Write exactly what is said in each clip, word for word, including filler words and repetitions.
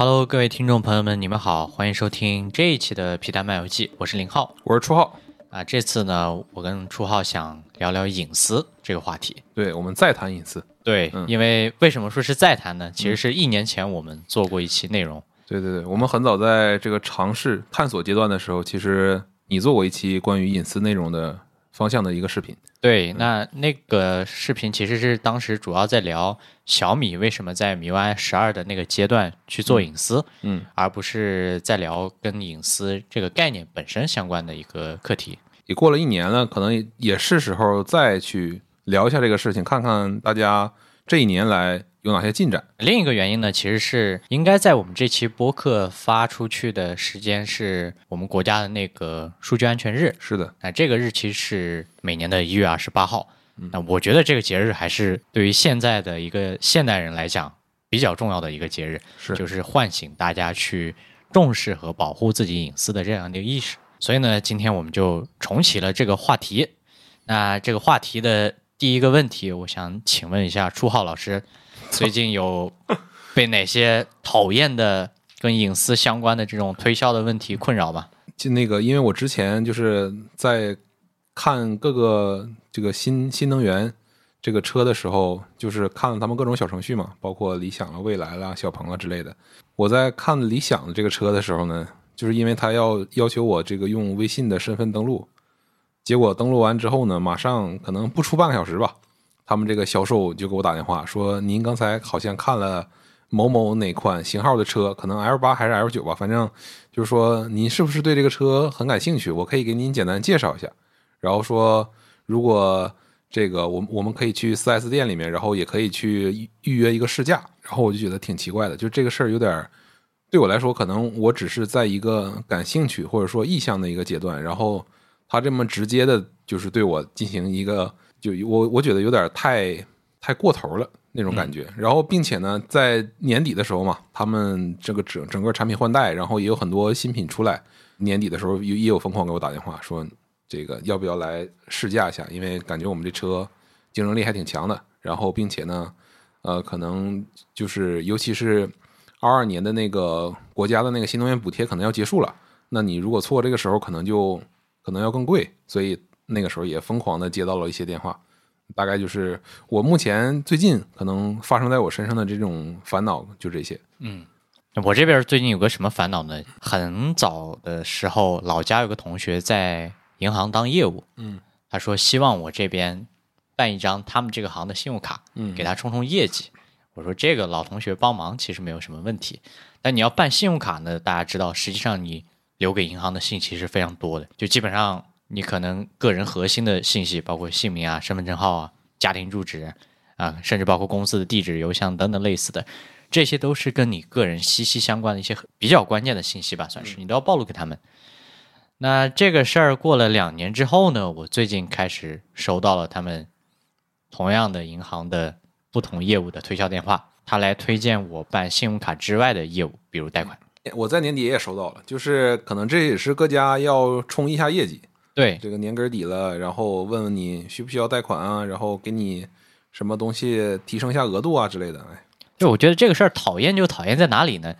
Hello， 各位听众朋友们，你们好，欢迎收听这一期的皮蛋漫游记，我是林浩，我是初浩啊。这次呢，我跟初浩想聊聊隐私这个话题。对，我们再谈隐私。对，嗯、因为为什么说是再谈呢？其实是一年前我们做过一期内容。嗯、对对对，我们很早在这个尝试探索阶段的时候，其实你做过一期关于隐私内容的方向的一个视频。对，那那个视频其实是当时主要在聊小米为什么在米U I 十二的那个阶段去做隐私，嗯，而不是在聊跟隐私这个概念本身相关的一个课题。也过了一年了，可能也是时候再去聊一下这个事情，看看大家这一年来有哪些进展。另一个原因呢，其实是应该在我们这期播客发出去的时间是我们国家的那个数据安全日。是的，那这个日期是每年的一月二十八号、嗯、那我觉得这个节日还是对于现在的一个现代人来讲比较重要的一个节日，是就是唤醒大家去重视和保护自己隐私的这样的一个意识。所以呢，今天我们就重启了这个话题。那这个话题的第一个问题，我想请问一下初浩老师，最近有被哪些讨厌的跟隐私相关的这种推销的问题困扰吗？就那个，因为我之前就是在看各个这个新新能源这个车的时候，就是看了他们各种小程序嘛，包括理想了、蔚来了、小鹏了之类的。我在看理想的这个车的时候呢，就是因为他要要求我这个用微信的身份登录，结果登录完之后呢，马上可能不出半个小时吧，他们这个销售就给我打电话说，您刚才好像看了某某哪款型号的车，可能 L 八 还是 L 九 吧，反正就是说您是不是对这个车很感兴趣，我可以给您简单介绍一下。然后说如果这个我我们可以去 四 S 店里面，然后也可以去预约一个试驾。然后我就觉得挺奇怪的，就这个事儿有点，对我来说可能我只是在一个感兴趣或者说意向的一个阶段，然后他这么直接的就是对我进行一个，就我我觉得有点太太过头了那种感觉。然后并且呢，在年底的时候嘛，他们这个整整个产品换代，然后也有很多新品出来，年底的时候也有疯狂给我打电话说，这个要不要来试驾一下，因为感觉我们这车竞争力还挺强的。然后并且呢呃可能就是尤其是二二年的那个国家的那个新能源补贴可能要结束了，那你如果错这个时候可能就可能要更贵，所以那个时候也疯狂的接到了一些电话。大概就是我目前最近可能发生在我身上的这种烦恼就这些。嗯，我这边最近有个什么烦恼呢，很早的时候老家有个同学在银行当业务，嗯，他说希望我这边办一张他们这个行的信用卡，嗯，给他冲冲业绩。我说这个老同学帮忙其实没有什么问题，但你要办信用卡呢，大家知道实际上你留给银行的信息是非常多的，就基本上你可能个人核心的信息，包括姓名啊、身份证号啊、家庭住址啊，甚至包括公司的地址、邮箱等等类似的，这些都是跟你个人息息相关的一些比较关键的信息吧，算是你都要暴露给他们。那这个事儿过了两年之后呢，我最近开始收到了他们同样的银行的不同业务的推销电话，他来推荐我办信用卡之外的业务，比如贷款。我在年底也收到了，就是可能这也是各家要冲一下业绩，对，这个年根底了，然后问问你需不需要贷款啊，然后给你什么东西提升一下额度啊之类的。哎，就我觉得这个事儿讨厌就讨厌在哪里呢？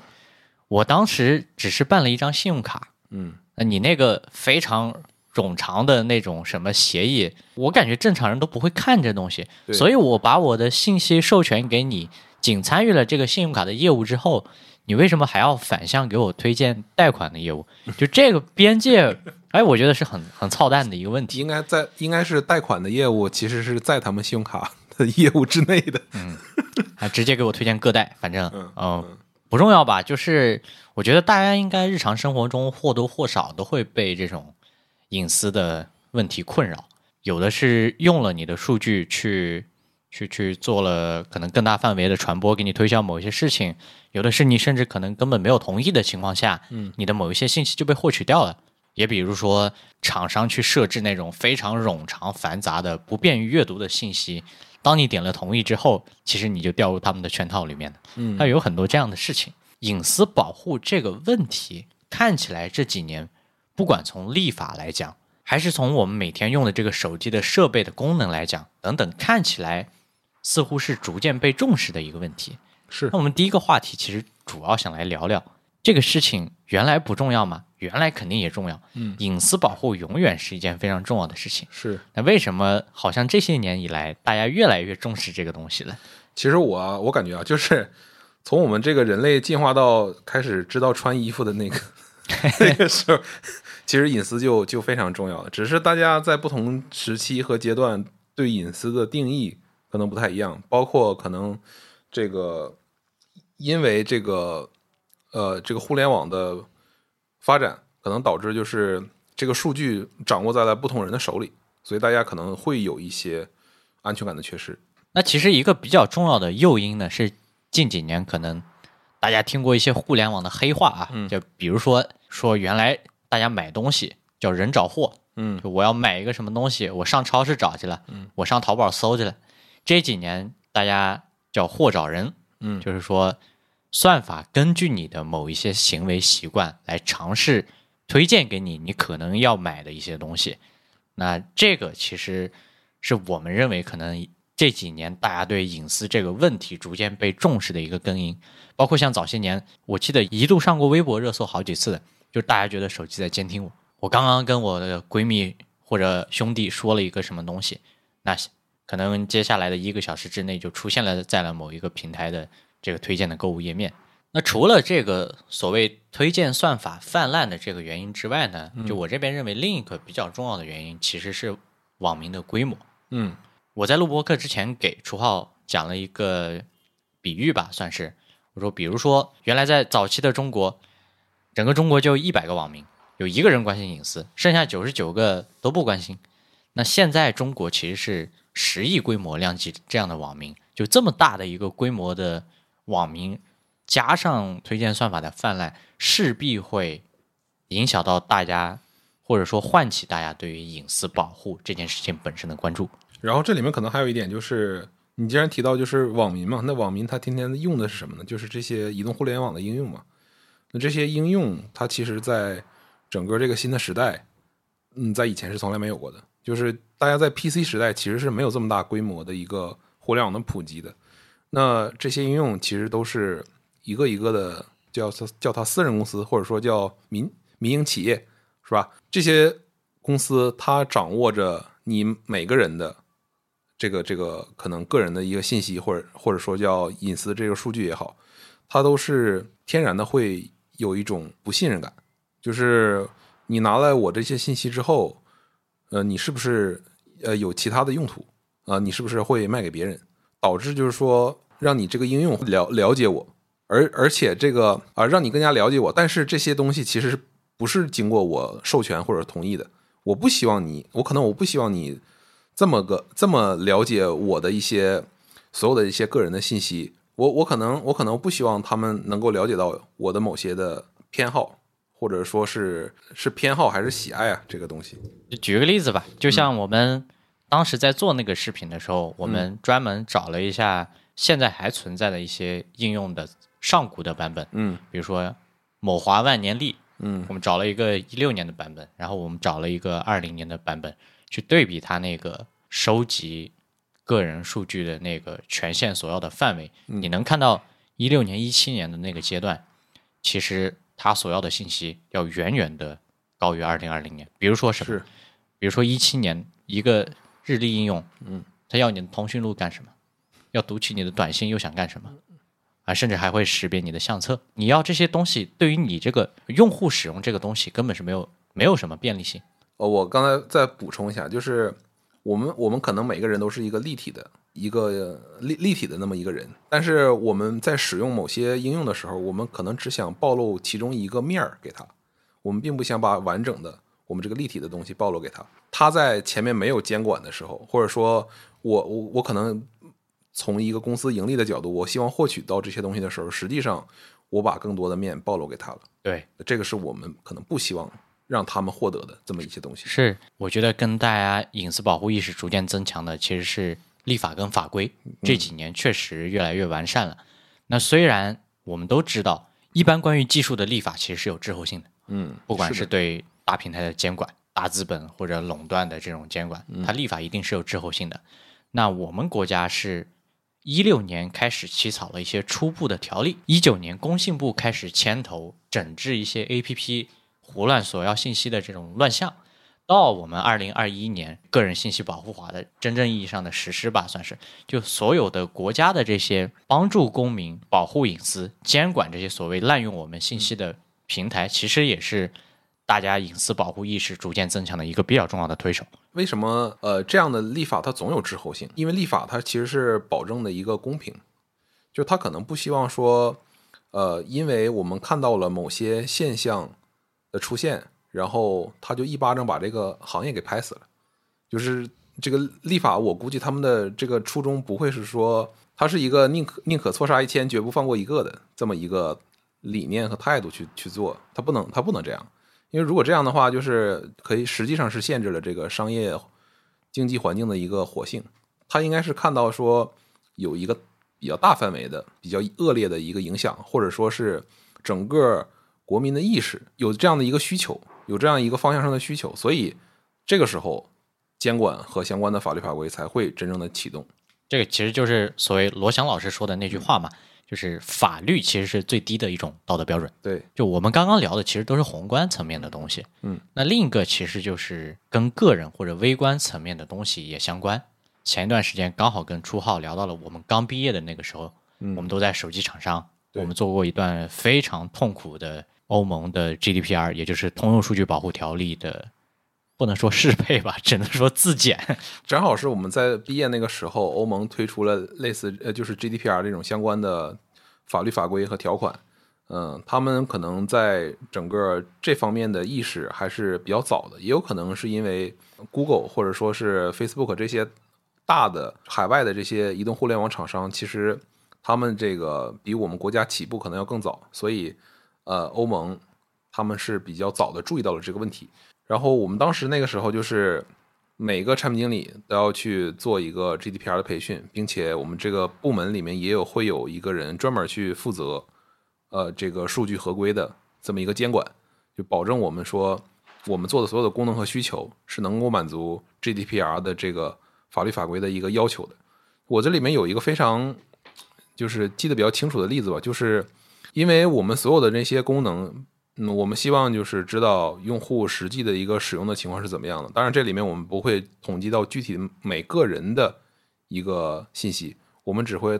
我当时只是办了一张信用卡，嗯，你那个非常冗长的那种什么协议，我感觉正常人都不会看这东西，所以我把我的信息授权给你，仅参与了这个信用卡的业务之后，你为什么还要反向给我推荐贷款的业务？就这个边界，哎，我觉得是很很操蛋的一个问题。应该在应该是贷款的业务其实是在他们信用卡的业务之内的。嗯，还直接给我推荐个贷，反正嗯、呃、不重要吧。就是我觉得大家应该日常生活中或多或少都会被这种隐私的问题困扰，有的是用了你的数据去。去去做了可能更大范围的传播，给你推销某一些事情，有的是你甚至可能根本没有同意的情况下，嗯，你的某一些信息就被获取掉了。也比如说厂商去设置那种非常冗长繁杂的不便于阅读的信息，当你点了同意之后，其实你就掉入他们的圈套里面了。嗯，那有很多这样的事情。隐私保护这个问题看起来这几年不管从立法来讲，还是从我们每天用的这个手机的设备的功能来讲等等，看起来似乎是逐渐被重视的一个问题。是，那我们第一个话题其实主要想来聊聊这个事情。原来不重要吗？原来肯定也重要。嗯，隐私保护永远是一件非常重要的事情。是，那为什么好像这些年以来大家越来越重视这个东西了？其实我我感觉啊，就是从我们这个人类进化到开始知道穿衣服的那个那个时候，其实隐私就就非常重要了。只是大家在不同时期和阶段对隐私的定义可能不太一样，包括可能这个因为这个呃这个互联网的发展，可能导致就是这个数据掌握在了不同人的手里，所以大家可能会有一些安全感的缺失。那其实一个比较重要的诱因呢，是近几年可能大家听过一些互联网的黑话啊，嗯、就比如说说原来大家买东西叫人找货，嗯，就我要买一个什么东西，我上超市找去了，嗯，我上淘宝搜去了。这几年大家叫货找人，嗯，就是说算法根据你的某一些行为习惯来尝试推荐给你你可能要买的一些东西。那这个其实是我们认为可能这几年大家对隐私这个问题逐渐被重视的一个根因，包括像早些年我记得一度上过微博热搜好几次的，就是大家觉得手机在监听我，我刚刚跟我的闺蜜或者兄弟说了一个什么东西，那可能接下来的一个小时之内就出现了在了某一个平台的这个推荐的购物页面。那除了这个所谓推荐算法泛滥的这个原因之外呢，就我这边认为另一个比较重要的原因其实是网民的规模。嗯，我在录播课之前给楚浩讲了一个比喻吧，算是我说，比如说原来在早期的中国，整个中国就一百个网民，有一个人关心隐私，剩下九十九个都不关心。那现在中国其实是十亿规模量级这样的网民，就这么大的一个规模的网民，加上推荐算法的泛滥，势必会影响到大家，或者说唤起大家对于隐私保护这件事情本身的关注。然后这里面可能还有一点，就是你既然提到就是网民嘛，那网民他天天用的是什么呢？就是这些移动互联网的应用嘛。那这些应用它其实在整个这个新的时代，嗯，在以前是从来没有过的。就是大家在 P C 时代其实是没有这么大规模的一个互联网的普及的。那这些应用其实都是一个一个的叫叫它私人公司，或者说叫民民营企业，是吧？这些公司它掌握着你每个人的这个这个可能个人的一个信息，或者或者说叫隐私这个数据也好，它都是天然的会有一种不信任感，就是你拿来我这些信息之后，呃，你是不是呃有其他的用途啊、呃？你是不是会卖给别人？导致就是说让你这个应用了了解我，而而且这个啊、呃、让你更加了解我，但是这些东西其实不是经过我授权或者同意的。我不希望你，我可能我不希望你这么个这么了解我的一些所有的一些个人的信息，我我可能我可能不希望他们能够了解到我的某些的偏好，或者说是是偏好还是喜爱啊这个东西。举个例子吧，就像我们当时在做那个视频的时候，嗯、我们专门找了一下现在还存在的一些应用的上古的版本，嗯，比如说某华万年历。嗯，我们找了一个一六年的版本，然后我们找了一个二零年的版本，去对比它那个收集个人数据的那个权限所要的范围。嗯、你能看到一六年、一七年的那个阶段，其实它所要的信息要远远的高于二零二零年。比如说什么？比如说一七年一个日历应用，嗯，它要你的通讯录干什么？要读取你的短信又想干什么？啊，甚至还会识别你的相册。你要这些东西对于你这个用户使用这个东西根本是没有没有什么便利性。呃，我刚才再补充一下，就是我们我们可能每个人都是一个立体的一个立立体的那么一个人，但是我们在使用某些应用的时候，我们可能只想暴露其中一个面儿给他，我们并不想把完整的我们这个立体的东西暴露给他。他在前面没有监管的时候，或者说我我我可能。从一个公司盈利的角度，我希望获取到这些东西的时候，实际上我把更多的面暴露给他了。对，这个是我们可能不希望让他们获得的这么一些东西。是，我觉得跟大家隐私保护意识逐渐增强的其实是立法跟法规，这几年确实越来越完善了。嗯、那虽然我们都知道一般关于技术的立法其实是有滞后性的，嗯，不管是对大平台的监管、大资本或者垄断的这种监管，它立法一定是有滞后性的。嗯、那我们国家是一六年开始起草了一些初步的条例，一九年工信部开始牵头整治一些 A P P 胡乱索要信息的这种乱象，到我们二零二一年个人信息保护法的真正意义上的实施吧，算是就所有的国家的这些帮助公民保护隐私、监管这些所谓滥用我们信息的平台，其实也是大家隐私保护意识逐渐增强的一个比较重要的推手。为什么呃这样的立法它总有滞后性？因为立法它其实是保证的一个公平，就它可能不希望说呃因为我们看到了某些现象的出现，然后它就一巴掌把这个行业给拍死了。就是这个立法我估计他们的这个初衷不会是说它是一个宁可宁可错杀一千绝不放过一个的这么一个理念和态度去去做，它不能它不能这样。因为如果这样的话，就是可以实际上是限制了这个商业经济环境的一个活性。他应该是看到说有一个比较大范围的比较恶劣的一个影响，或者说是整个国民的意识有这样的一个需求，有这样一个方向上的需求，所以这个时候监管和相关的法律法规才会真正的启动。这个其实就是所谓罗翔老师说的那句话嘛，就是法律其实是最低的一种道德标准。对，就我们刚刚聊的其实都是宏观层面的东西。嗯，那另一个其实就是跟个人或者微观层面的东西也相关。前一段时间刚好跟初浩聊到了我们刚毕业的那个时候，嗯、我们都在手机厂商，我们做过一段非常痛苦的欧盟的 G D P R， 也就是通用数据保护条例的，不能说适配吧，只能说自检。正好是我们在毕业那个时候，欧盟推出了类似呃，就是 G D P R 这种相关的法律法规和条款。嗯，他们可能在整个这方面的意识还是比较早的，也有可能是因为 Google 或者说是 Facebook 这些大的海外的这些移动互联网厂商，其实他们这个比我们国家起步可能要更早，所以呃，欧盟他们是比较早的注意到了这个问题。然后我们当时那个时候就是每个产品经理都要去做一个 G D P R 的培训，并且我们这个部门里面也有会有一个人专门去负责呃这个数据合规的这么一个监管，就保证我们说我们做的所有的功能和需求是能够满足 G D P R 的这个法律法规的一个要求的。我这里面有一个非常就是记得比较清楚的例子吧，就是因为我们所有的那些功能嗯、我们希望就是知道用户实际的一个使用的情况是怎么样的，当然这里面我们不会统计到具体每个人的一个信息，我们只会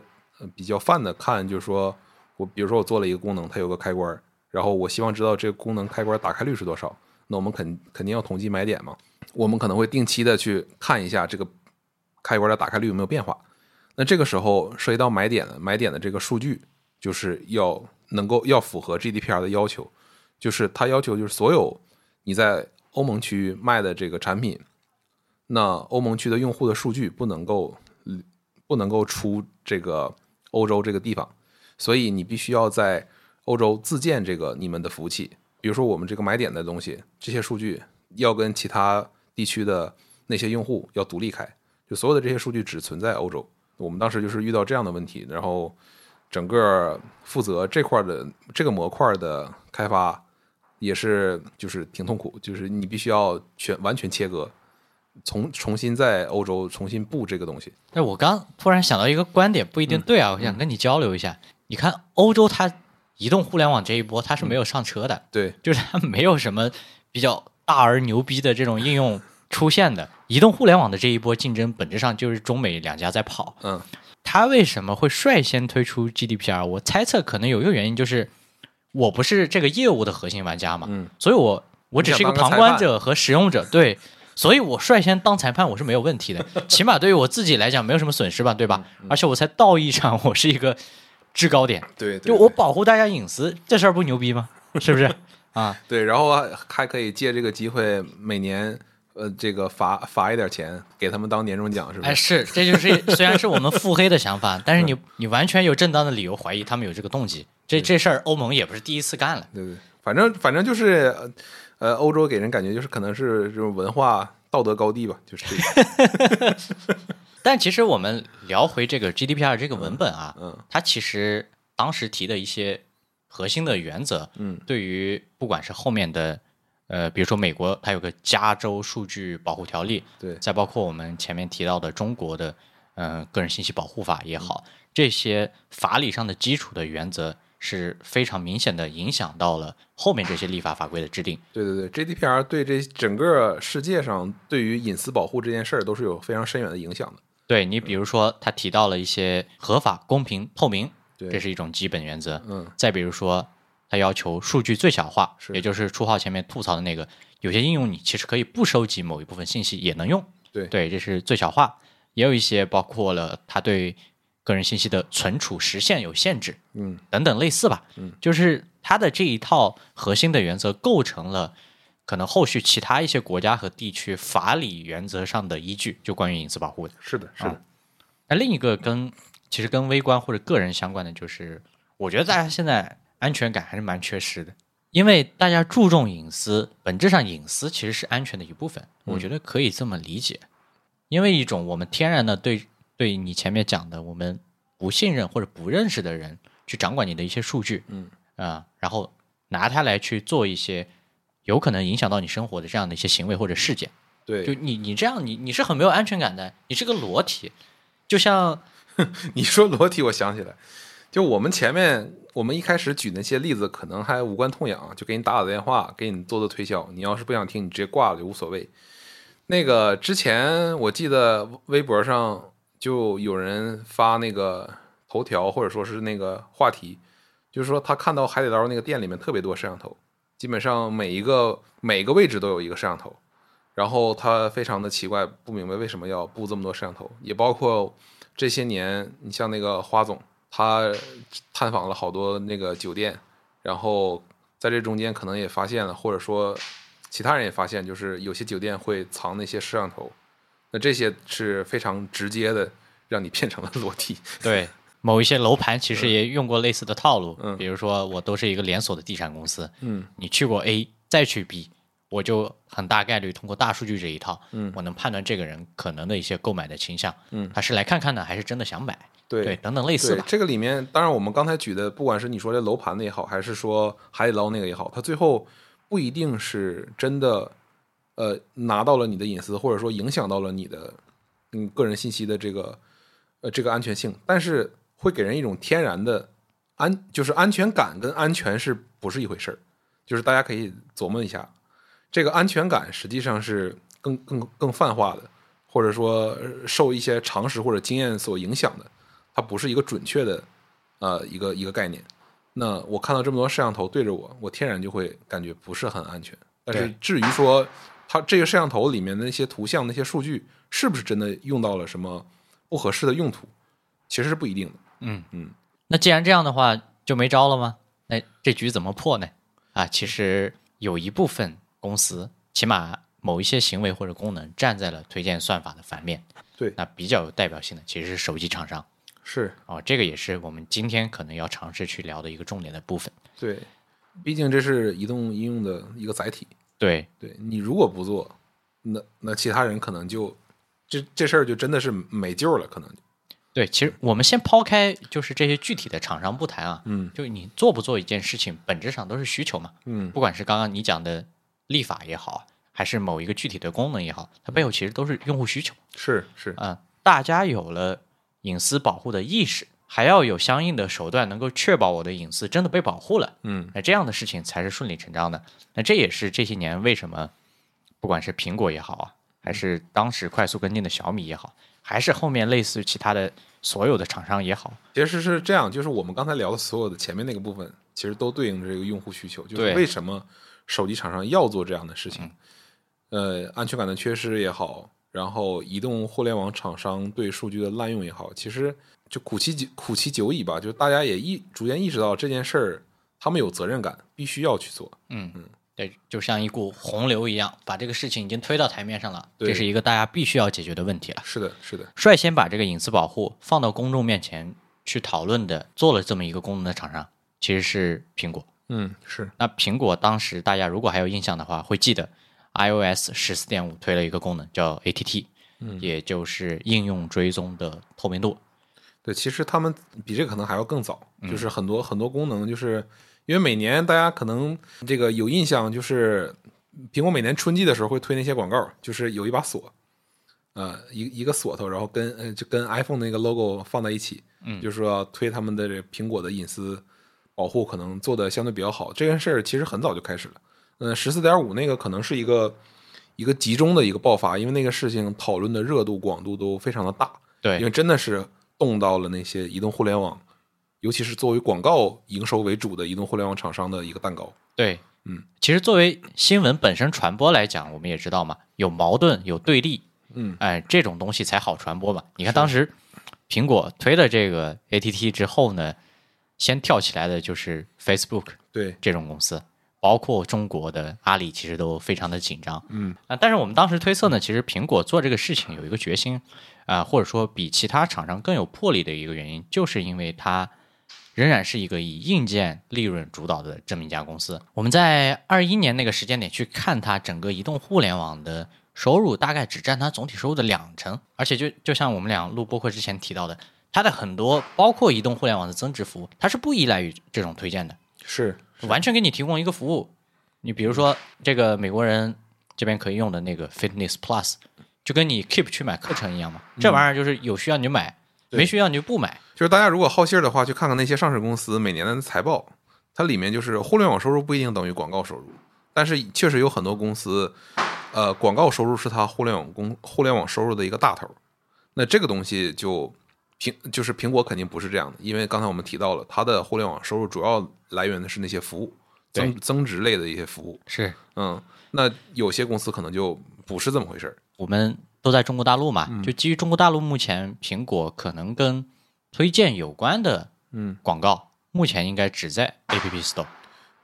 比较泛的看，就是说我比如说我做了一个功能，它有个开关，然后我希望知道这个功能开关打开率是多少，那我们肯肯定要统计买点嘛，我们可能会定期的去看一下这个开关的打开率有没有变化，那这个时候涉及到买点的买点的这个数据就是要能够要符合 G D P R 的要求，就是他要求就是所有你在欧盟区卖的这个产品，那欧盟区的用户的数据不能够不能够出这个欧洲这个地方，所以你必须要在欧洲自建这个你们的服务器，比如说我们这个买点的东西，这些数据要跟其他地区的那些用户要独立开，就所有的这些数据只存在欧洲。我们当时就是遇到这样的问题，然后整个负责这块的这个模块的开发也是就是挺痛苦，就是你必须要全完全切割，重重新在欧洲重新布这个东西。但我刚突然想到一个观点，不一定对啊，嗯、我想跟你交流一下。嗯、你看欧洲它移动互联网这一波它是没有上车的，嗯、对，就是它没有什么比较大而牛逼的这种应用出现的。移动互联网的这一波竞争本质上就是中美两家在跑。嗯，它为什么会率先推出 G D P R？ 我猜测可能有一个原因就是。我不是这个业务的核心玩家嘛，嗯、所以我我只是一个旁观者和使用者，对，所以我率先当裁判我是没有问题的，起码对于我自己来讲没有什么损失吧，对吧？嗯嗯、而且我才到一场，我是一个制高点，对，对对就我保护大家隐私，这事儿不牛逼吗？是不是啊？对，然后还可以借这个机会每年。呃，这个罚罚一点钱给他们当年终奖，是吧？哎，是，这就是虽然是我们腹黑的想法，但是你你完全有正当的理由怀疑他们有这个动机。这这事儿欧盟也不是第一次干了，对对。反正反正就是，呃，欧洲给人感觉就是可能是这种文化道德高地吧，就是这个。但其实我们聊回这个 G D P R 这个文本啊，嗯，嗯它其实当时提的一些核心的原则，嗯，对于不管是后面的。呃，比如说美国它有个加州数据保护条例，对，再包括我们前面提到的中国的嗯、呃，个人信息保护法也好，这些法理上的基础的原则是非常明显的影响到了后面这些立法法规的制定。对对对 ，G D P R 对这整个世界上对于隐私保护这件事儿都是有非常深远的影响的。对，你比如说他提到了一些合法、公平、透明，这是一种基本原则。嗯，再比如说他要求数据最小化，也就是初号前面吐槽的那个，有些应用你其实可以不收集某一部分信息也能用。对对，这是最小化。也有一些包括了他对个人信息的存储时限有限制，嗯，等等类似吧，嗯，就是它的这一套核心的原则构成了可能后续其他一些国家和地区法理原则上的依据，就关于隐私保护的。是的，是的。那、啊、另一个跟其实跟微观或者个人相关的，就是我觉得大家现在安全感还是蛮缺失的，因为大家注重隐私，本质上隐私其实是安全的一部分，我觉得可以这么理解，嗯、因为一种我们天然的对。对你前面讲的，我们不信任或者不认识的人去掌管你的一些数据，嗯啊、呃，然后拿它来去做一些有可能影响到你生活的这样的一些行为或者事件。对，就你你这样，你你是很没有安全感的，你是个裸体，就像你说裸体，我想起来，就我们前面我们一开始举那些例子，可能还无关痛痒，就给你打打电话，给你做做推销，你要是不想听，你直接挂了就无所谓。那个之前我记得微博上。就有人发那个头条或者说是那个话题，就是说他看到海底捞那个店里面特别多摄像头，基本上每一个每个位置都有一个摄像头，然后他非常的奇怪，不明白为什么要布这么多摄像头，也包括这些年你像那个花总，他探访了好多那个酒店，然后在这中间可能也发现了，或者说其他人也发现，就是有些酒店会藏那些摄像头，那这些是非常直接的让你变成了裸体。对，某一些楼盘其实也用过类似的套路，嗯、比如说我都是一个连锁的地产公司，嗯，你去过 A 再去 B， 我就很大概率通过大数据这一套，嗯，我能判断这个人可能的一些购买的倾向，嗯，他是来看看呢还是真的想买。 对， 对，等等类似吧。这个里面当然我们刚才举的不管是你说这楼盘的也好，还是说海底捞那个也好，它最后不一定是真的呃，拿到了你的隐私，或者说影响到了你的嗯个人信息的这个呃这个安全性，但是会给人一种天然的安，就是安全感跟安全是不是一回事儿？就是大家可以琢磨一下，这个安全感实际上是更更更泛化的，或者说受一些常识或者经验所影响的，它不是一个准确的呃一个一个概念。那我看到这么多摄像头对着我，我天然就会感觉不是很安全。但是至于说，它这个摄像头里面的那些图像那些数据是不是真的用到了什么不合适的用途，其实是不一定的。嗯嗯，那既然这样的话就没招了吗？那这局怎么破呢？啊，其实有一部分公司起码某一些行为或者功能站在了推荐算法的反面。对，那比较有代表性的其实是手机厂商。是哦，这个也是我们今天可能要尝试去聊的一个重点的部分。对，毕竟这是移动应用的一个载体。对对，你如果不做，那那其他人可能就这这事儿就真的是没救了，可能。对，其实我们先抛开就是这些具体的厂商不谈啊，嗯，就你做不做一件事情，本质上都是需求嘛，嗯，不管是刚刚你讲的立法也好，还是某一个具体的功能也好，它背后其实都是用户需求。是是啊、呃，大家有了隐私保护的意识，还要有相应的手段能够确保我的隐私真的被保护了，嗯，那这样的事情才是顺理成章的。那这也是这些年为什么不管是苹果也好啊，还是当时快速跟进的小米也好，还是后面类似其他的所有的厂商也好，其实是这样，就是我们刚才聊的所有的前面那个部分其实都对应着这个用户需求，就是为什么手机厂商要做这样的事情，嗯、呃，安全感的缺失也好，然后移动互联网厂商对数据的滥用也好，其实就苦其苦其久矣吧，就大家也意逐渐意识到这件事儿，他们有责任感，必须要去做。嗯嗯，对，就像一股洪流一样，把这个事情已经推到台面上了，这是一个大家必须要解决的问题了。是的，是的。率先把这个隐私保护放到公众面前去讨论的，做了这么一个功能的厂商，其实是苹果。嗯，是。那苹果当时大家如果还有印象的话，会记得 iOS 十四点五 推了一个功能叫 A T T，嗯、也就是应用追踪的透明度。对，其实他们比这个可能还要更早，就是很多、嗯、很多功能，就是因为每年大家可能这个有印象，就是苹果每年春季的时候会推那些广告，就是有一把锁，呃一一个锁头，然后跟、呃、就跟 iPhone 那个 logo 放在一起，嗯，就是说推他们的这苹果的隐私保护可能做的相对比较好。这件事其实很早就开始了，嗯、呃、十四点五 那个可能是一个一个集中的一个爆发，因为那个事情讨论的热度广度都非常的大，对，因为真的是动到了那些移动互联网，尤其是作为广告营收为主的移动互联网厂商的一个蛋糕。对，嗯，其实作为新闻本身传播来讲，我们也知道嘛，有矛盾有对立，嗯，哎，这种东西才好传播嘛。你看当时苹果推了这个 A T T 之后呢，先跳起来的就是 Facebook， 对，这种公司，包括中国的阿里，其实都非常的紧张，嗯，啊，但是我们当时推测呢，其实苹果做这个事情有一个决心啊、呃，或者说比其他厂商更有魄力的一个原因，就是因为它仍然是一个以硬件利润主导的这么一家公司。我们在二一年那个时间点去看它整个移动互联网的收入，大概只占它总体收入的两成，而且就就像我们俩录播客之前提到的，它的很多包括移动互联网的增值服务，它是不依赖于这种推荐的，是完全给你提供一个服务。你比如说这个美国人这边可以用的那个 Fitness Plus， 就跟你 Keep 去买课程一样嘛，这玩意儿就是有需要你就买，没需要你就不买。就是大家如果好心的话，去看看那些上市公司每年的财报，它里面就是互联网收入不一定等于广告收入，但是确实有很多公司，呃，广告收入是它互联网公互联网收入的一个大头。那这个东西就苹就是苹果肯定不是这样的，因为刚才我们提到了，它的互联网收入主要来源的是那些服务，增增值类的一些服务。是，嗯，那有些公司可能就不是这么回事。我们都在中国大陆嘛，就基于中国大陆目前苹果可能跟推荐有关的广告、嗯、目前应该只在 App Store。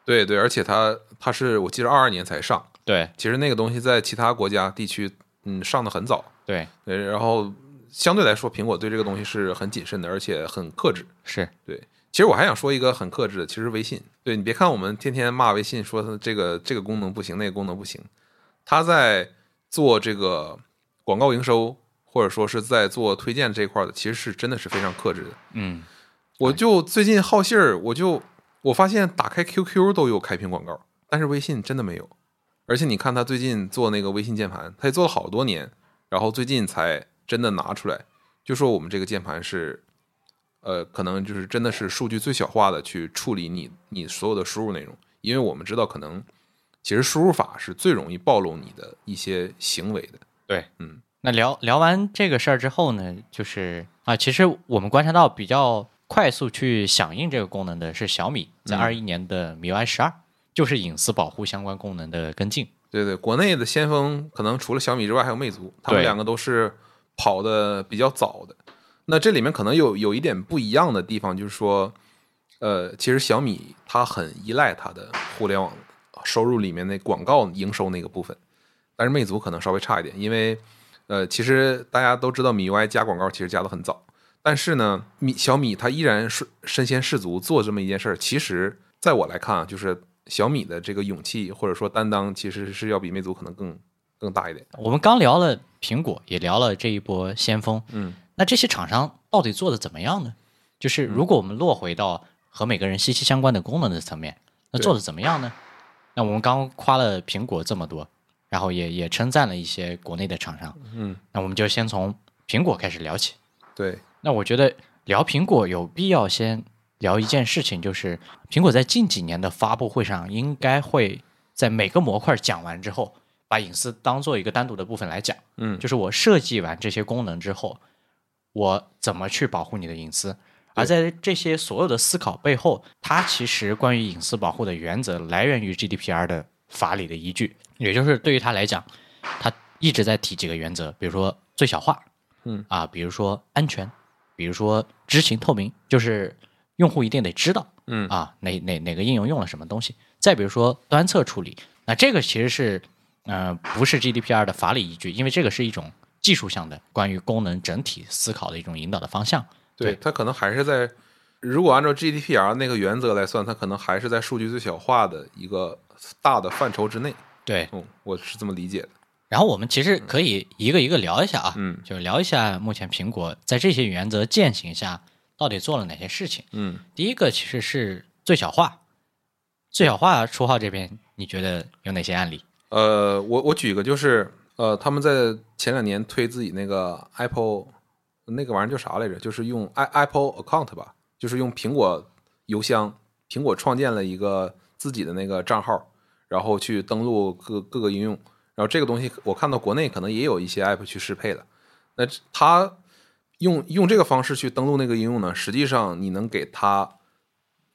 对对，而且它它是我记得二二年才上，对，其实那个东西在其他国家地区嗯上的很早， 对, 对，然后相对来说苹果对这个东西是很谨慎的，而且很克制。是，对，其实我还想说一个很克制的，其实微信，对，你别看我们天天骂微信说它这个这个功能不行那个功能不行，它在做这个广告营收或者说是在做推荐这块的，其实是真的是非常克制的。嗯，我就最近好信儿，我就我发现打开 Q Q 都有开屏广告，但是微信真的没有。而且你看他最近做那个微信键盘，他也做了好多年，然后最近才真的拿出来，就说我们这个键盘是，呃，可能就是真的是数据最小化的去处理你你所有的输入内容，因为我们知道可能其实输入法是最容易暴露你的一些行为的。对，嗯，那聊聊完这个事儿之后呢，就是啊，其实我们观察到比较快速去响应这个功能的是小米，在二一年的 M I U I 十二，就是隐私保护相关功能的跟进。对对，国内的先锋可能除了小米之外还有魅族，他们两个都是跑的比较早的。那这里面可能有有一点不一样的地方，就是说，呃，其实小米它很依赖它的互联网收入里面的广告营收那个部分。但是魅族可能稍微差一点，因为呃，其实大家都知道 M I U I 加广告其实加的很早，但是呢，米小米它依然是身先士卒做这么一件事儿。其实在我来看啊，就是小米的这个勇气或者说担当，其实是要比魅族可能更更大一点。我们刚聊了苹果，也聊了这一波先锋，嗯，那这些厂商到底做的怎么样呢？就是如果我们落回到和每个人息息相关的功能的层面，那做的怎么样呢？那我们刚夸了苹果这么多，然后也也称赞了一些国内的厂商，嗯，那我们就先从苹果开始聊起。对，那我觉得聊苹果有必要先聊一件事情，就是苹果在近几年的发布会上，应该会在每个模块讲完之后，把隐私当做一个单独的部分来讲，嗯，就是我设计完这些功能之后，我怎么去保护你的隐私。而在这些所有的思考背后，它其实关于隐私保护的原则来源于 G D P R 的法理的依据，也就是对于他来讲，他一直在提几个原则，比如说最小化，嗯啊，比如说安全，比如说知情透明，就是用户一定得知道，嗯啊，哪哪哪个应用用了什么东西。再比如说端侧处理，那这个其实是呃不是 G D P R 的法理依据，因为这个是一种技术上的关于功能整体思考的一种引导的方向。对，对，它可能还是在，如果按照 G D P R 那个原则来算，它可能还是在数据最小化的一个大的范畴之内。对，嗯，我是这么理解的。然后我们其实可以一个一个聊一下啊，嗯，就聊一下目前苹果在这些原则践行下到底做了哪些事情。嗯，第一个其实是最小化，最小化初号这边你觉得有哪些案例？呃，我我举一个，就是呃，他们在前两年推自己那个 Apple 那个玩意儿叫啥来着，就是用 Apple Account 吧，就是用苹果邮箱，苹果创建了一个自己的那个账号，然后去登录各各个应用，然后这个东西我看到国内可能也有一些 app 去适配的。那它用用这个方式去登录那个应用呢，实际上你能给它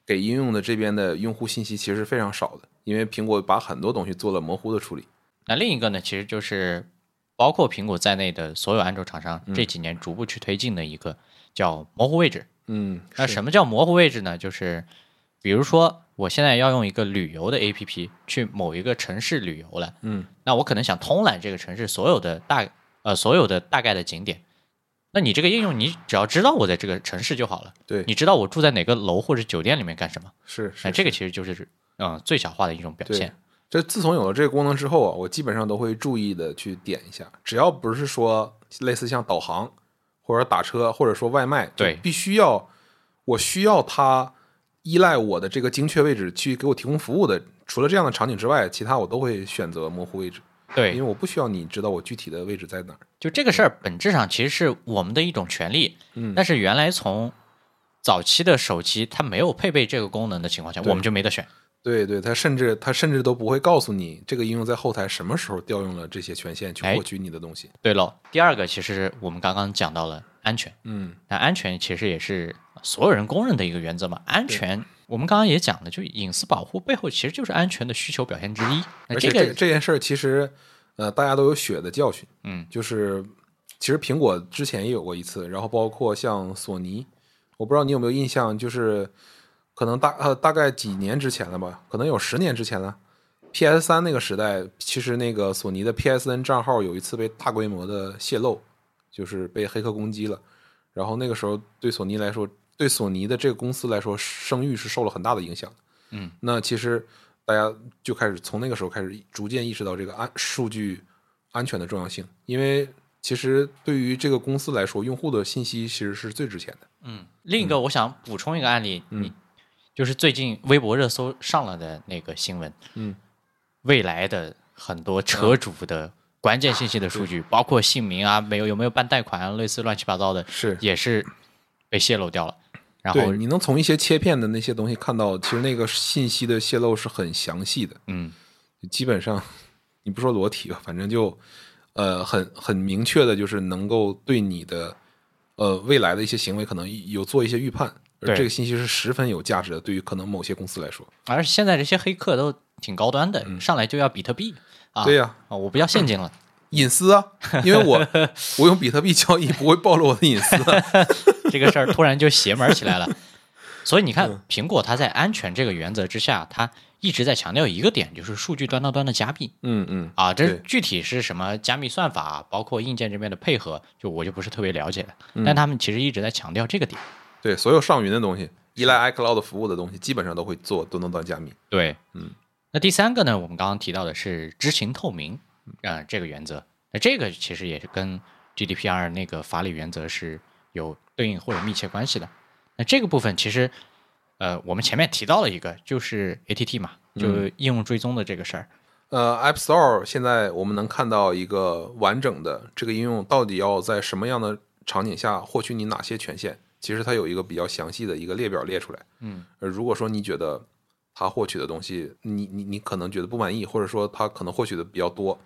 给应用的这边的用户信息其实是非常少的，因为苹果把很多东西做了模糊的处理。那另一个呢，其实就是包括苹果在内的所有安卓厂商这几年逐步去推进的一个叫模糊位置。嗯，那什么叫模糊位置呢？就是比如说我现在要用一个旅游的 A P P 去某一个城市旅游了，嗯，那我可能想通览这个城市所有的大呃所有的大概的景点。那你这个应用，你只要知道我在这个城市就好了。对，你知道我住在哪个楼或者酒店里面干什么？是，是，这个其实就是嗯、呃、最小化的一种表现。这自从有了这个功能之后啊，我基本上都会注意的去点一下，只要不是说类似像导航或者打车或者说外卖，对，必须要我需要它。依赖我的这个精确位置去给我提供服务的，除了这样的场景之外，其他我都会选择模糊位置。对，因为我不需要你知道我具体的位置在哪儿。就这个事儿本质上其实是我们的一种权利，嗯，但是原来从早期的手机它没有配备这个功能的情况下，我们就没得选。对对，它甚至它甚至都不会告诉你这个应用在后台什么时候调用了这些权限去获取你的东西。哎，对了，第二个其实我们刚刚讲到了安全，嗯，那安全其实也是所有人公认的一个原则嘛。安全我们刚刚也讲了，就隐私保护背后其实就是安全的需求表现之一。而且 这, 这, 这件事其实呃，大家都有血的教训，嗯，就是其实苹果之前也有过一次，然后包括像索尼，我不知道你有没有印象，就是可能 大,、呃、大概几年之前了吧，可能有十年之前了， P S 三 那个时代，其实那个索尼的 P S N 账号有一次被大规模的泄露，就是被黑客攻击了，然后那个时候对索尼来说，对索尼的这个公司来说，声誉是受了很大的影响。嗯，那其实大家就开始从那个时候开始逐渐意识到这个安数据安全的重要性，因为其实对于这个公司来说，用户的信息其实是最值钱的。嗯，另一个我想补充一个案例，嗯，就是最近微博热搜上了的那个新闻，嗯，未来的很多车主的关键信息的数据，嗯，包括姓名啊，没有有没有办贷款啊，类似乱七八糟的，是也是被泄露掉了。然后对，你能从一些切片的那些东西看到，其实那个信息的泄露是很详细的。嗯，基本上你不说裸体吧，反正就呃很很明确的，就是能够对你的呃未来的一些行为可能有做一些预判。而这个信息是十分有价值的，对于可能某些公司来说。而现在这些黑客都挺高端的，嗯，上来就要比特币啊！对呀，啊，我不要现金了，隐私啊！因为我我用比特币交易不会暴露我的隐私，啊，这个事儿突然就邪门起来了。所以你看，嗯，苹果它在安全这个原则之下，它一直在强调一个点，就是数据端到端的加密。嗯嗯，啊，这具体是什么加密算法，啊，包括硬件这边的配合，就我就不是特别了解了，嗯。但他们其实一直在强调这个点。对，所有上云的东西，依赖 iCloud 服务的东西，基本上都会做端到端加密。对，嗯，那第三个呢，我们刚刚提到的是知情透明，呃、这个原则。那这个其实也是跟 G D P R 那个法理原则是有对应或者密切关系的。那这个部分其实，呃，我们前面提到了一个，就是 A T T 嘛，就应用追踪的这个事儿。嗯，呃 ，App Store 现在我们能看到一个完整的这个应用到底要在什么样的场景下获取你哪些权限。其实它有一个比较详细的一个列表列出来，嗯，如果说你觉得它获取的东西，你你你可能觉得不满意，或者说它可能获取的比较多，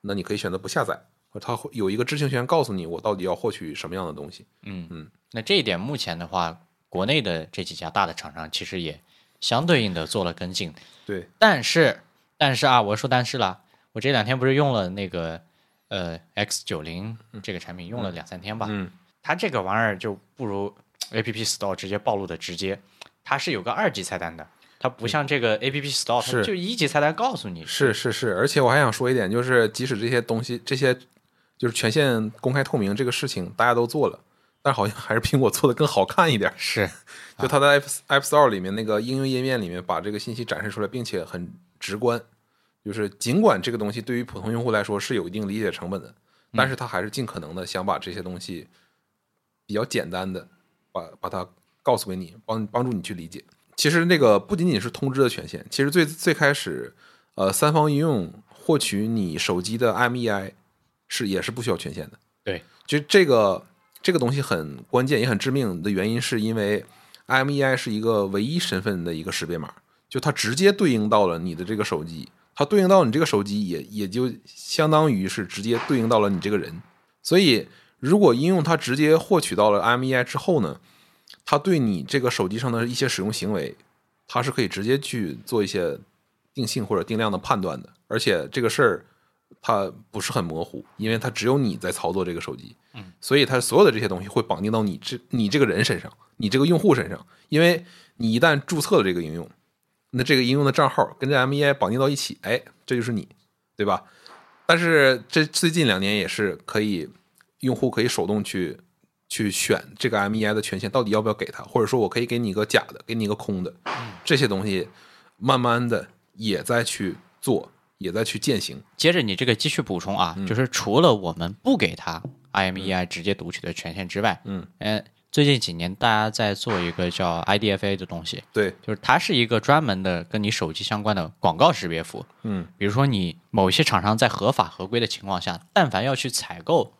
那你可以选择不下载，它有一个知情权告诉你我到底要获取什么样的东西。嗯嗯，那这一点目前的话，国内的这几家大的厂商其实也相对应的做了跟进。对，但是但是啊，我说但是了，我这两天不是用了那个呃 X 九十 这个产品，用了两三天吧，嗯。嗯，它这个玩意儿就不如 App Store 直接暴露的直接，它是有个二级菜单的，它不像这个 App Store， 它就一级菜单告诉你。是是是，而且我还想说一点，就是即使这些东西，这些就是权限公开透明这个事情大家都做了，但好像还是苹果做的更好看一点。是，啊，就它在 App Store 里面那个应用页面里面把这个信息展示出来，并且很直观。就是尽管这个东西对于普通用户来说是有一定理解成本的，但是它还是尽可能的想把这些东西比较简单的 把, 把它告诉给你， 帮, 帮助你去理解。其实那个不仅仅是通知的权限，其实 最, 最开始、呃、三方应用获取你手机的 M E I 是也是不需要权限的。对，就这个这个东西很关键，也很致命的原因，是因为 I M E I 是一个唯一身份的一个识别码，就它直接对应到了你的这个手机，它对应到你这个手机也也就相当于是直接对应到了你这个人。所以如果应用它直接获取到了 I M E I 之后呢，它对你这个手机上的一些使用行为，它是可以直接去做一些定性或者定量的判断的，而且这个事儿它不是很模糊，因为它只有你在操作这个手机，嗯，所以它所有的这些东西会绑定到你这你这个人身上，你这个用户身上，因为你一旦注册了这个应用，那这个应用的账号跟这 M E I 绑定到一起，哎，这就是你，对吧？但是这最近两年也是可以，用户可以手动去去选这个 M E I 的权限到底要不要给他，或者说我可以给你一个假的，给你一个空的，这些东西慢慢的也在去做，也在去践行。接着你这个继续补充啊，嗯、就是除了我们不给他 I M E I 直接读取的权限之外，嗯，呃，最近几年大家在做一个叫 I D F A 的东西，对，就是它是一个专门的跟你手机相关的广告识别服务，嗯，比如说你某些厂商在合法合规的情况下，但凡要去采购。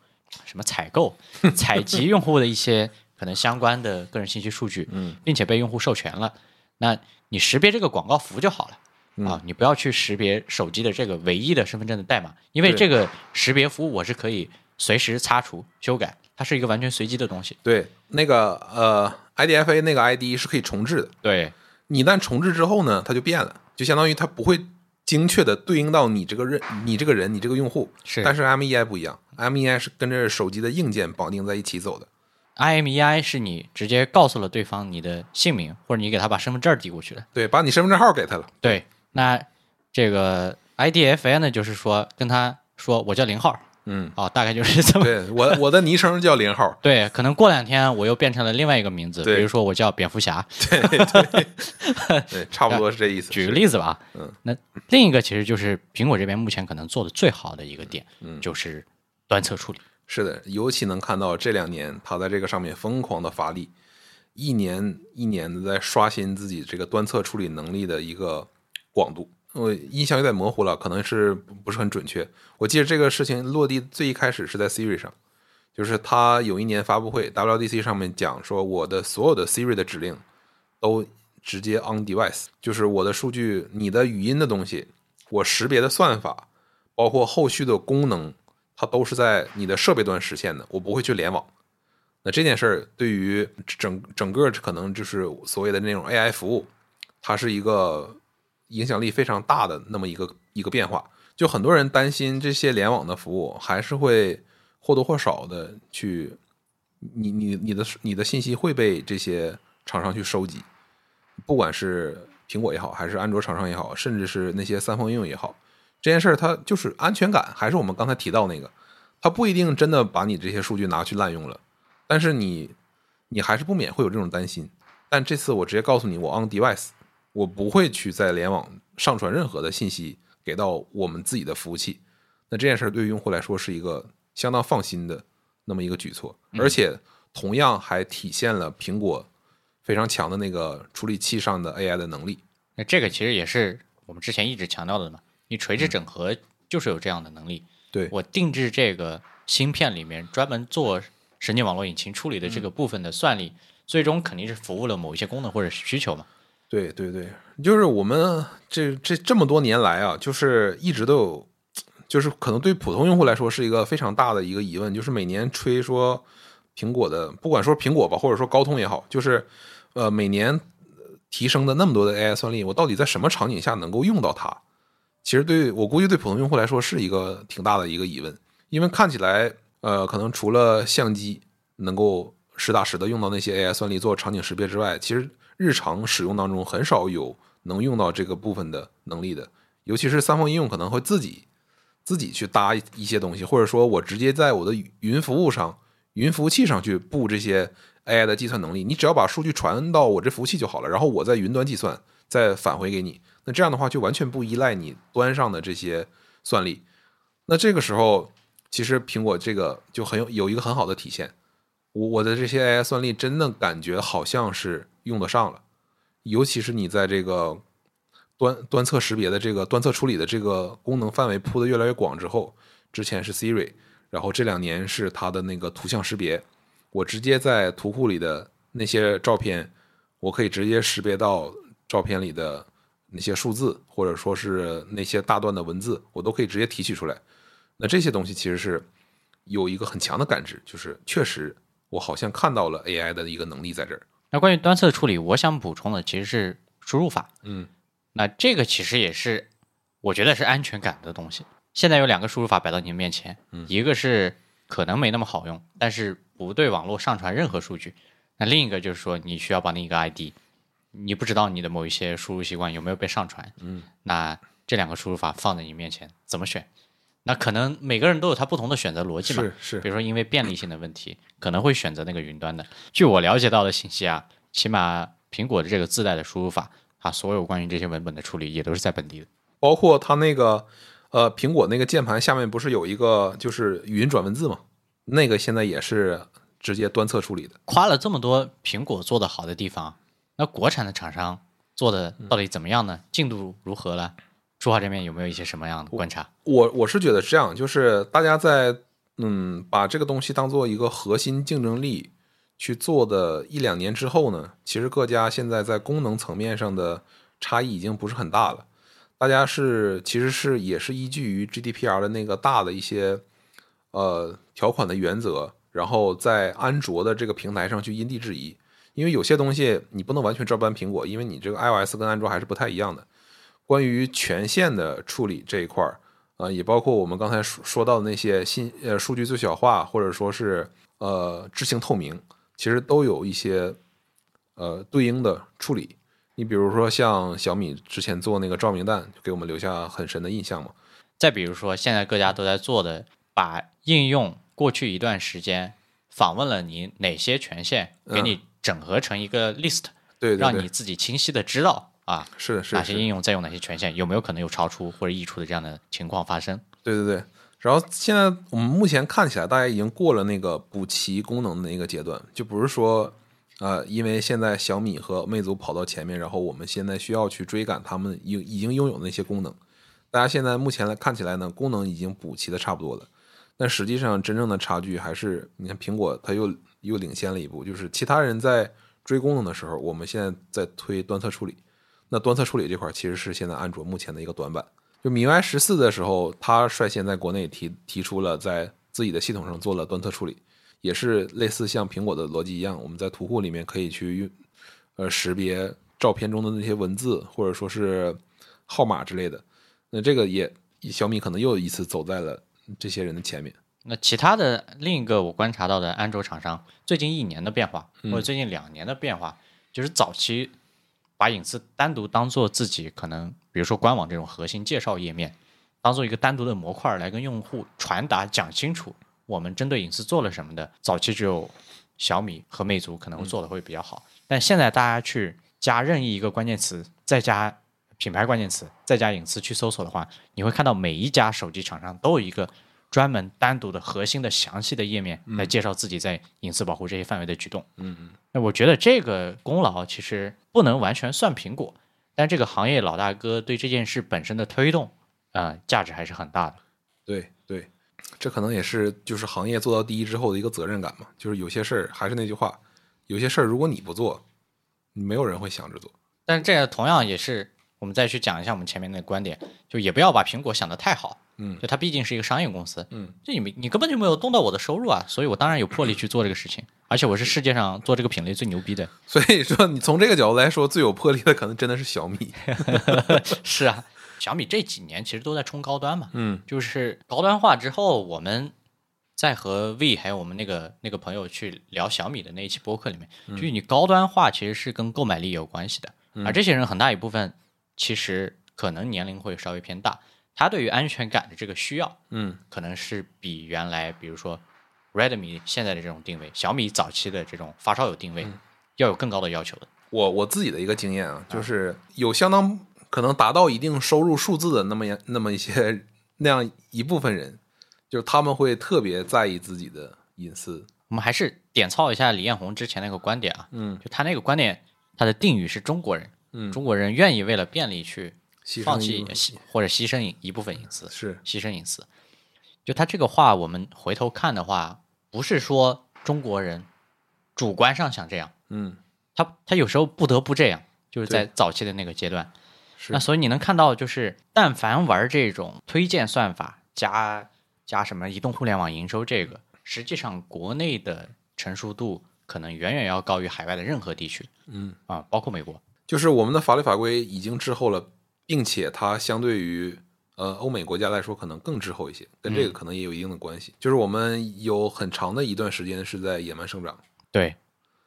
什么采购采集用户的一些可能相关的个人信息数据并且被用户授权了，那你识别这个广告服就好了、嗯啊、你不要去识别手机的这个唯一的身份证的代码，因为这个识别服务我是可以随时擦除修改，它是一个完全随机的东西。对，那个呃 I D F A 那个 I D 是可以重置的，对，你一旦重置之后呢，它就变了，就相当于它不会精确的对应到你这个人你这个人你这个用户，是，但是 M E I 不一样， M E I 是跟着手机的硬件绑定在一起走的。 M E I 是你直接告诉了对方你的姓名，或者你给他把身份证递过去了，对，把你身份证号给他了。对，那这个 I D F A 呢，就是说跟他说我叫零号，嗯，哦，大概就是这么，对，我我的昵称叫零号，对，可能过两天我又变成了另外一个名字，比如说我叫蝙蝠侠，对对对，差不多是这意思。举个例子吧，嗯，那另一个其实就是苹果这边目前可能做的最好的一个点，嗯，就是端侧处理。是的，尤其能看到这两年他在这个上面疯狂的发力，一年一年的在刷新自己这个端侧处理能力的一个广度。我印象有点模糊了，可能是不是很准确。我记得这个事情落地最一开始是在 Siri 上，就是他有一年发布会 W D C 上面讲说，我的所有的 Siri 的指令都直接 on device， 就是我的数据，你的语音的东西，我识别的算法，包括后续的功能，它都是在你的设备端实现的，我不会去联网。那这件事儿对于整整个可能就是所谓的那种 A I 服务，它是一个影响力非常大的那么一个一个变化。就很多人担心这些联网的服务还是会或多或少的去你你你的你的信息会被这些厂商去收集，不管是苹果也好，还是安卓厂商也好，甚至是那些三方应用也好，这件事它就是安全感，还是我们刚才提到那个，它不一定真的把你这些数据拿去滥用了，但是你你还是不免会有这种担心。但这次我直接告诉你，我 on device。我不会去在联网上传任何的信息给到我们自己的服务器，那这件事对于用户来说是一个相当放心的那么一个举措，而且同样还体现了苹果非常强的那个处理器上的 A I 的能力。那这个其实也是我们之前一直强调的嘛，你垂直整合就是有这样的能力。对，我定制这个芯片里面专门做神经网络引擎处理的这个部分的算力，最终肯定是服务了某一些功能或者需求嘛。对对对，就是我们这这这么多年来啊，就是一直都有，就是可能对普通用户来说是一个非常大的一个疑问，就是每年吹说苹果的，不管说苹果吧，或者说高通也好，就是呃每年提升的那么多的 A I 算力，我到底在什么场景下能够用到它？其实对我估计对普通用户来说是一个挺大的一个疑问，因为看起来呃可能除了相机能够实打实的用到那些 A I 算力做场景识别之外，其实日常使用当中很少有能用到这个部分的能力的，尤其是三方应用可能会自己自己去搭一些东西，或者说我直接在我的云服务上云服务器上去布这些 A I 的计算能力，你只要把数据传到我这服务器就好了，然后我在云端计算再返回给你，那这样的话就完全不依赖你端上的这些算力。那这个时候其实苹果这个就很有有一个很好的体现，我我的这些 A I 算力真的感觉好像是用得上了，尤其是你在这个端端侧识别的这个端侧处理的这个功能范围铺的越来越广之后，之前是 Siri，然后这两年是它的那个图像识别，我直接在图库里的那些照片，我可以直接识别到照片里的那些数字，或者说是那些大段的文字，我都可以直接提取出来。那这些东西其实是有一个很强的感知，就是确实我好像看到了 A I 的一个能力在这儿。那关于端侧处理，我想补充的其实是输入法。嗯，那这个其实也是我觉得是安全感的东西。现在有两个输入法摆到你面前，嗯，一个是可能没那么好用，但是不对网络上传任何数据。那另一个就是说你需要绑定一个 I D， 你不知道你的某一些输入习惯有没有被上传。嗯，那这两个输入法放在你面前怎么选？那可能每个人都有他不同的选择逻辑嘛，是是。比如说因为便利性的问题，可能会选择那个云端的。据我了解到的信息啊，起码苹果的这个自带的输入法啊，所有关于这些文本的处理也都是在本地的，包括它那个呃苹果那个键盘下面不是有一个就是语音转文字嘛，那个现在也是直接端侧处理的。夸了这么多苹果做的好的地方，那国产的厂商做的到底怎么样呢？嗯，进度如何了？朱浩这边有没有一些什么样的观察？ 我, 我是觉得这样，就是大家在嗯把这个东西当做一个核心竞争力去做的一两年之后呢，其实各家现在在功能层面上的差异已经不是很大了。大家是其实是也是依据于 G D P R 的那个大的一些呃条款的原则，然后在安卓的这个平台上去因地制宜。因为有些东西你不能完全照搬苹果，因为你这个 iOS 跟安卓还是不太一样的。关于权限的处理这一块儿，呃，也包括我们刚才说到的那些信呃数据最小化，或者说是呃知情透明，其实都有一些呃对应的处理。你比如说像小米之前做那个照明弹，就给我们留下很深的印象嘛。再比如说现在各家都在做的，把应用过去一段时间访问了你哪些权限，给你整合成一个 list，嗯，对对对，让你自己清晰的知道。啊，是是哪些应用在用哪些权限，有没有可能有超出或者溢出的这样的情况发生？对对对。然后现在我们目前看起来，大家已经过了那个补齐功能的那个阶段，就不是说，呃，因为现在小米和魅族跑到前面，然后我们现在需要去追赶他们已经拥有的那些功能。大家现在目前来看起来呢，功能已经补齐的差不多了，但实际上真正的差距还是，你看苹果它又又领先了一步，就是其他人在追功能的时候，我们现在在推端侧处理。那端侧处理这块其实是现在安卓目前的一个短板。就 米U I 十四 的时候，它率先在国内 提, 提出了在自己的系统上做了端侧处理，也是类似像苹果的逻辑一样，我们在图库里面可以去呃识别照片中的那些文字，或者说是号码之类的。那这个也小米可能又一次走在了这些人的前面。那其他的另一个我观察到的安卓厂商最近一年的变化，或者最近两年的变化，嗯，就是早期把隐私单独当做自己可能比如说官网这种核心介绍页面当做一个单独的模块来跟用户传达讲清楚我们针对隐私做了什么的，早期只有小米和魅族可能做的会比较好，嗯，但现在大家去加任意一个关键词，再加品牌关键词，再加隐私去搜索的话，你会看到每一家手机厂商都有一个专门单独的核心的详细的页面来介绍自己在隐私保护这些范围的举动。嗯嗯，那我觉得这个功劳其实不能完全算苹果，但这个行业老大哥对这件事本身的推动，呃，价值还是很大的。对对，这可能也是就是行业做到第一之后的一个责任感嘛。就是有些事儿还是那句话，有些事儿如果你不做，没有人会想着做。但是这个同样也是我们再去讲一下我们前面的观点，就也不要把苹果想得太好。嗯，就它毕竟是一个商业公司，嗯，就你你根本就没有动到我的收入啊，所以我当然有魄力去做这个事情，而且我是世界上做这个品类最牛逼的。所以说，你从这个角度来说，最有魄力的可能真的是小米。是啊，小米这几年其实都在冲高端嘛，嗯，就是高端化之后，我们在和 V 还有我们那个那个朋友去聊小米的那一期播客里面，就是你高端化其实是跟购买力有关系的，嗯，而这些人很大一部分其实可能年龄会稍微偏大。他对于安全感的这个需要，嗯，可能是比原来比如说 Redmi 现在的这种定位，小米早期的这种发烧友定位，嗯，要有更高的要求的。我我自己的一个经验啊，就是有相当可能达到一定收入数字的那么那么一些那样一部分人，就是他们会特别在意自己的隐私。我们还是点操一下李彦宏之前那个观点啊，嗯，就他那个观点，他的定语是中国人，嗯，中国人愿意为了便利去放弃或者牺牲一部分隐私，是牺牲隐私。就他这个话我们回头看的话，不是说中国人主观上想这样，嗯，他他有时候不得不这样，就是在早期的那个阶段。那所以你能看到，就是但凡玩这种推荐算法加加什么移动互联网营收，这个实际上国内的成熟度可能远远要高于海外的任何地区，嗯啊，包括美国。就是我们的法律法规已经滞后了，并且它相对于呃欧美国家来说可能更滞后一些，跟这个可能也有一定的关系。嗯、就是我们有很长的一段时间是在野蛮生长。对。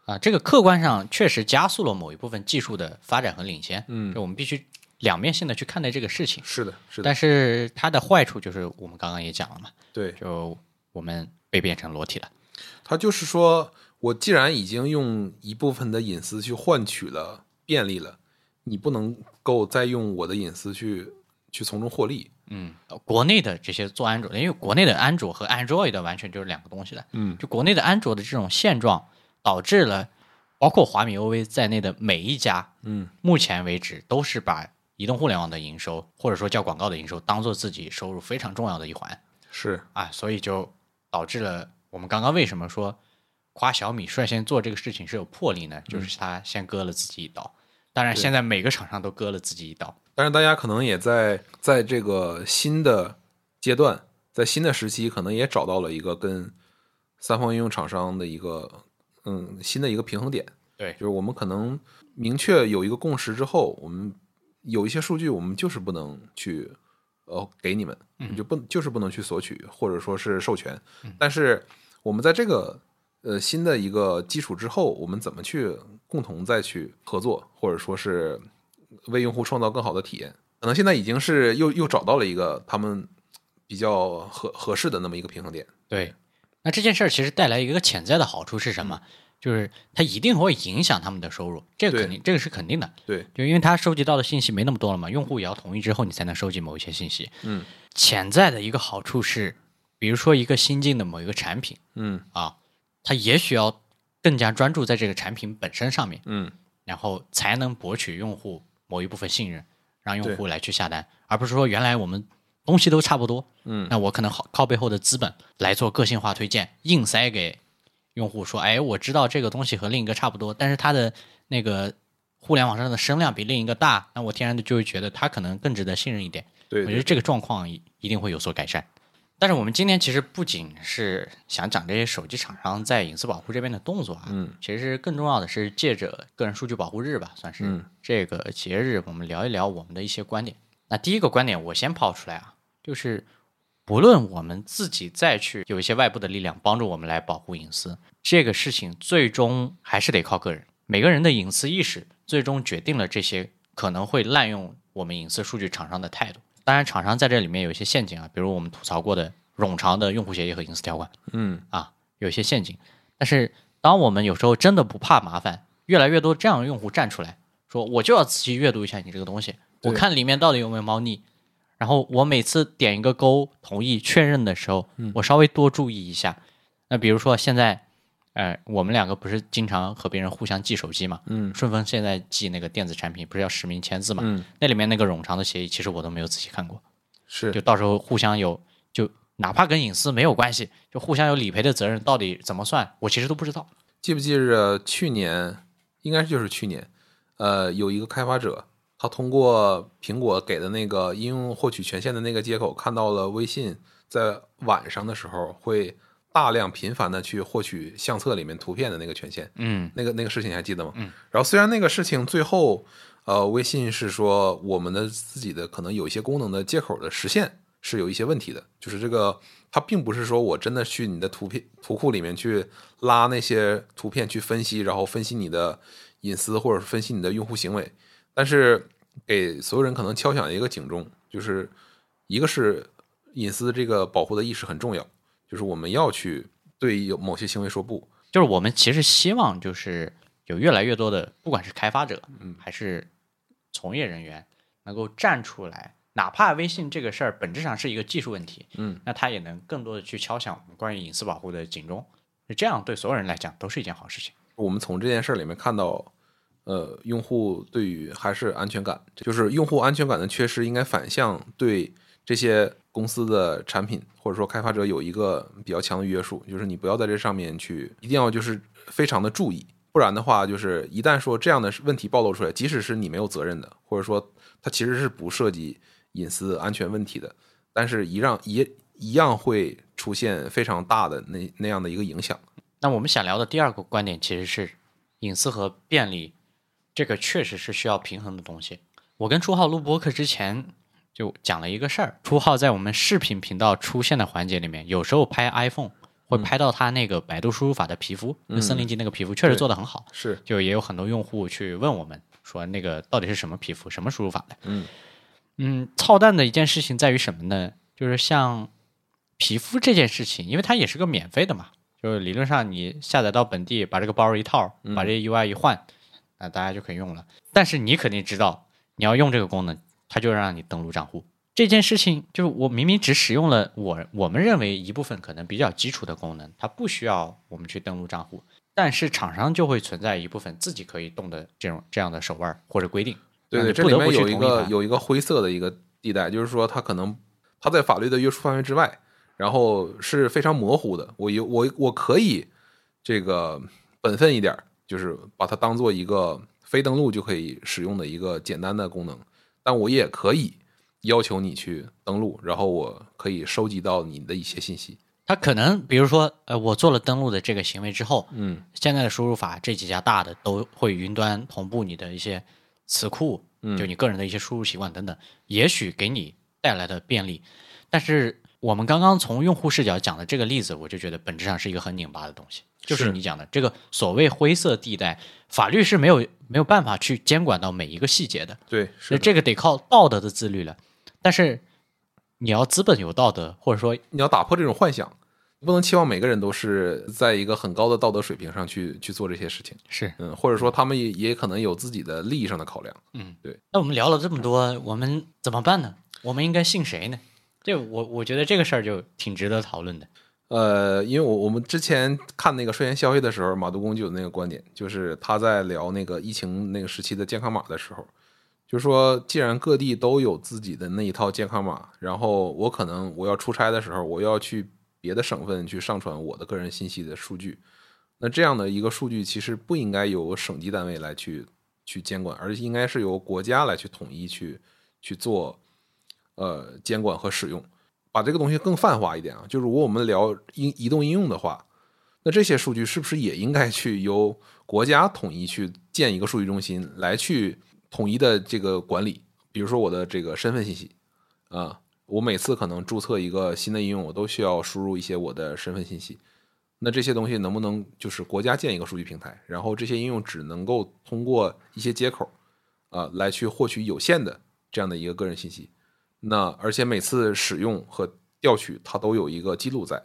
啊，这个客观上确实加速了某一部分技术的发展和领先，嗯，我们必须两面性的去看待这个事情。是的，是的。但是它的坏处就是我们刚刚也讲了嘛，对，就我们被变成裸体了。它就是说，我既然已经用一部分的隐私去换取了便利了，你不能够再用我的隐私去去从中获利。嗯，国内的这些做安卓，因为国内的安卓和 Android 的完全就是两个东西的。嗯，就国内的安卓的这种现状。导致了包括华米 O V 在内的每一家，嗯，目前为止都是把移动互联网的营收或者说叫广告的营收当做自己收入非常重要的一环，是啊，所以就导致了我们刚刚为什么说夸小米率先做这个事情是有魄力呢，就是他先割了自己一刀。当然现在每个厂商都割了自己一刀，但是大家可能也在在这个新的阶段，在新的时期可能也找到了一个跟三方应用厂商的一个嗯，新的一个平衡点。对，就是我们可能明确有一个共识之后，我们有一些数据我们就是不能去呃给你们，你就不就是不能去索取或者说是授权、嗯、但是我们在这个呃新的一个基础之后，我们怎么去共同再去合作，或者说是为用户创造更好的体验，可能现在已经是又又找到了一个他们比较合合适的那么一个平衡点。对，那这件事其实带来一个潜在的好处是什么？就是它一定会影响他们的收入，这个肯定，这个是肯定的。对，就因为它收集到的信息没那么多了嘛，用户也要同意之后你才能收集某一些信息。嗯，潜在的一个好处是，比如说一个新进的某一个产品，嗯啊，它也许要更加专注在这个产品本身上面，嗯，然后才能博取用户某一部分信任，让用户来去下单，而不是说原来我们。东西都差不多，嗯，那我可能靠背后的资本来做个性化推荐，硬塞给用户说，哎，我知道这个东西和另一个差不多，但是它的那个互联网上的声量比另一个大，那我天然的就会觉得它可能更值得信任一点。对，我觉得这个状况一定会有所改善。但是我们今天其实不仅是想讲这些手机厂商在隐私保护这边的动作啊，嗯，其实更重要的是借着个人数据保护日吧，算是这个节日，我们聊一聊我们的一些观点。那第一个观点我先抛出来啊，就是不论我们自己再去有一些外部的力量帮助我们来保护隐私，这个事情最终还是得靠个人。每个人的隐私意识最终决定了这些可能会滥用我们隐私数据厂商的态度。当然厂商在这里面有一些陷阱啊，比如我们吐槽过的冗长的用户协议和隐私条款，嗯啊，有一些陷阱。但是当我们有时候真的不怕麻烦，越来越多这样的用户站出来说，我就要仔细阅读一下你这个东西，我看里面到底有没有猫腻，然后我每次点一个勾同意确认的时候，我稍微多注意一下。那比如说现在呃，我们两个不是经常和别人互相寄手机嘛，嗯，顺丰现在寄那个电子产品不是要实名签字嘛，嗯，那里面那个冗长的协议其实我都没有仔细看过，是就到时候互相有，就哪怕跟隐私没有关系，就互相有理赔的责任到底怎么算，我其实都不知道。记不记着去年应该就是去年呃，有一个开发者他通过苹果给的那个应用获取权限的那个接口，看到了微信在晚上的时候会大量频繁的去获取相册里面图片的那个权限。嗯，那个那个事情你还记得吗？嗯。然后虽然那个事情最后，呃，微信是说我们的自己的可能有一些功能的接口的实现是有一些问题的，就是这个它并不是说我真的去你的图片图库里面去拉那些图片去分析，然后分析你的隐私或者分析你的用户行为。但是给所有人可能敲响一个警钟，就是一个是隐私这个保护的意识很重要，就是我们要去对有某些行为说不，就是我们其实希望就是有越来越多的不管是开发者还是从业人员能够站出来，哪怕微信这个事儿本质上是一个技术问题，嗯，那他也能更多的去敲响我们关于隐私保护的警钟，这样对所有人来讲都是一件好事情。我们从这件事里面看到呃，用户对于还是安全感，就是用户安全感的缺失应该反向对这些公司的产品或者说开发者有一个比较强的约束，就是你不要在这上面去，一定要就是非常的注意，不然的话就是一旦说这样的问题暴露出来，即使是你没有责任的，或者说它其实是不涉及隐私安全问题的，但是一让一一样会出现非常大的那那样的一个影响。那我们想聊的第二个观点其实是隐私和便利，这个确实是需要平衡的东西。我跟初浩录播客之前就讲了一个事儿，初浩在我们视频频道出现的环节里面，有时候拍 iPhone 会拍到他那个百度输入法的皮肤，嗯、森林级那个皮肤确实做得很好，是就也有很多用户去问我们说那个到底是什么皮肤，什么输入法的。嗯嗯，操蛋的一件事情在于什么呢？就是像皮肤这件事情，因为它也是个免费的嘛，就是理论上你下载到本地，把这个包一套，把这 U I 一换，那大家就可以用了。但是你肯定知道，你要用这个功能，它就让你登录账户。这件事情就是我明明只使用了我我们认为一部分可能比较基础的功能，它不需要我们去登录账户，但是厂商就会存在一部分自己可以动的这种这样的手腕或者规定。对对，这里面有一个有一个灰色的一个地带，就是说它可能它在法律的约束范围之外。然后是非常模糊的，我有我我可以这个本分一点，就是把它当做一个非登录就可以使用的一个简单的功能，但我也可以要求你去登录，然后我可以收集到你的一些信息。它可能比如说，呃，我做了登录的这个行为之后，嗯，现在的输入法这几家大的都会云端同步你的一些词库，嗯，就你个人的一些输入习惯等等，也许给你带来的便利，但是。我们刚刚从用户视角讲的这个例子，我就觉得本质上是一个很拧巴的东西，就是你讲的这个所谓灰色地带，法律是没有没有办法去监管到每一个细节的，对，是的，这个得靠道德的自律了。但是你要资本有道德，或者说你要打破这种幻想，不能期望每个人都是在一个很高的道德水平上去去做这些事情，是，嗯，或者说他们也也可能有自己的利益上的考量，嗯，对。那我们聊了这么多，我们怎么办呢？我们应该信谁呢？这我我觉得这个事儿就挺值得讨论的。呃，因为我我们之前看那个睡前消息的时候，马杜公就有那个观点，就是他在聊那个疫情那个时期的健康码的时候，就是说既然各地都有自己的那一套健康码，然后我可能我要出差的时候，我要去别的省份去上传我的个人信息的数据，那这样的一个数据其实不应该由省级单位来去去监管，而应该是由国家来去统一去去做。呃，监管和使用，把这个东西更泛化一点啊。就如果我们聊移移动应用的话，那这些数据是不是也应该去由国家统一去建一个数据中心来去统一的这个管理？比如说我的这个身份信息啊、呃，我每次可能注册一个新的应用，我都需要输入一些我的身份信息。那这些东西能不能就是国家建一个数据平台，然后这些应用只能够通过一些接口啊、呃、来去获取有限的这样的一个个人信息？那而且每次使用和调取它都有一个记录在，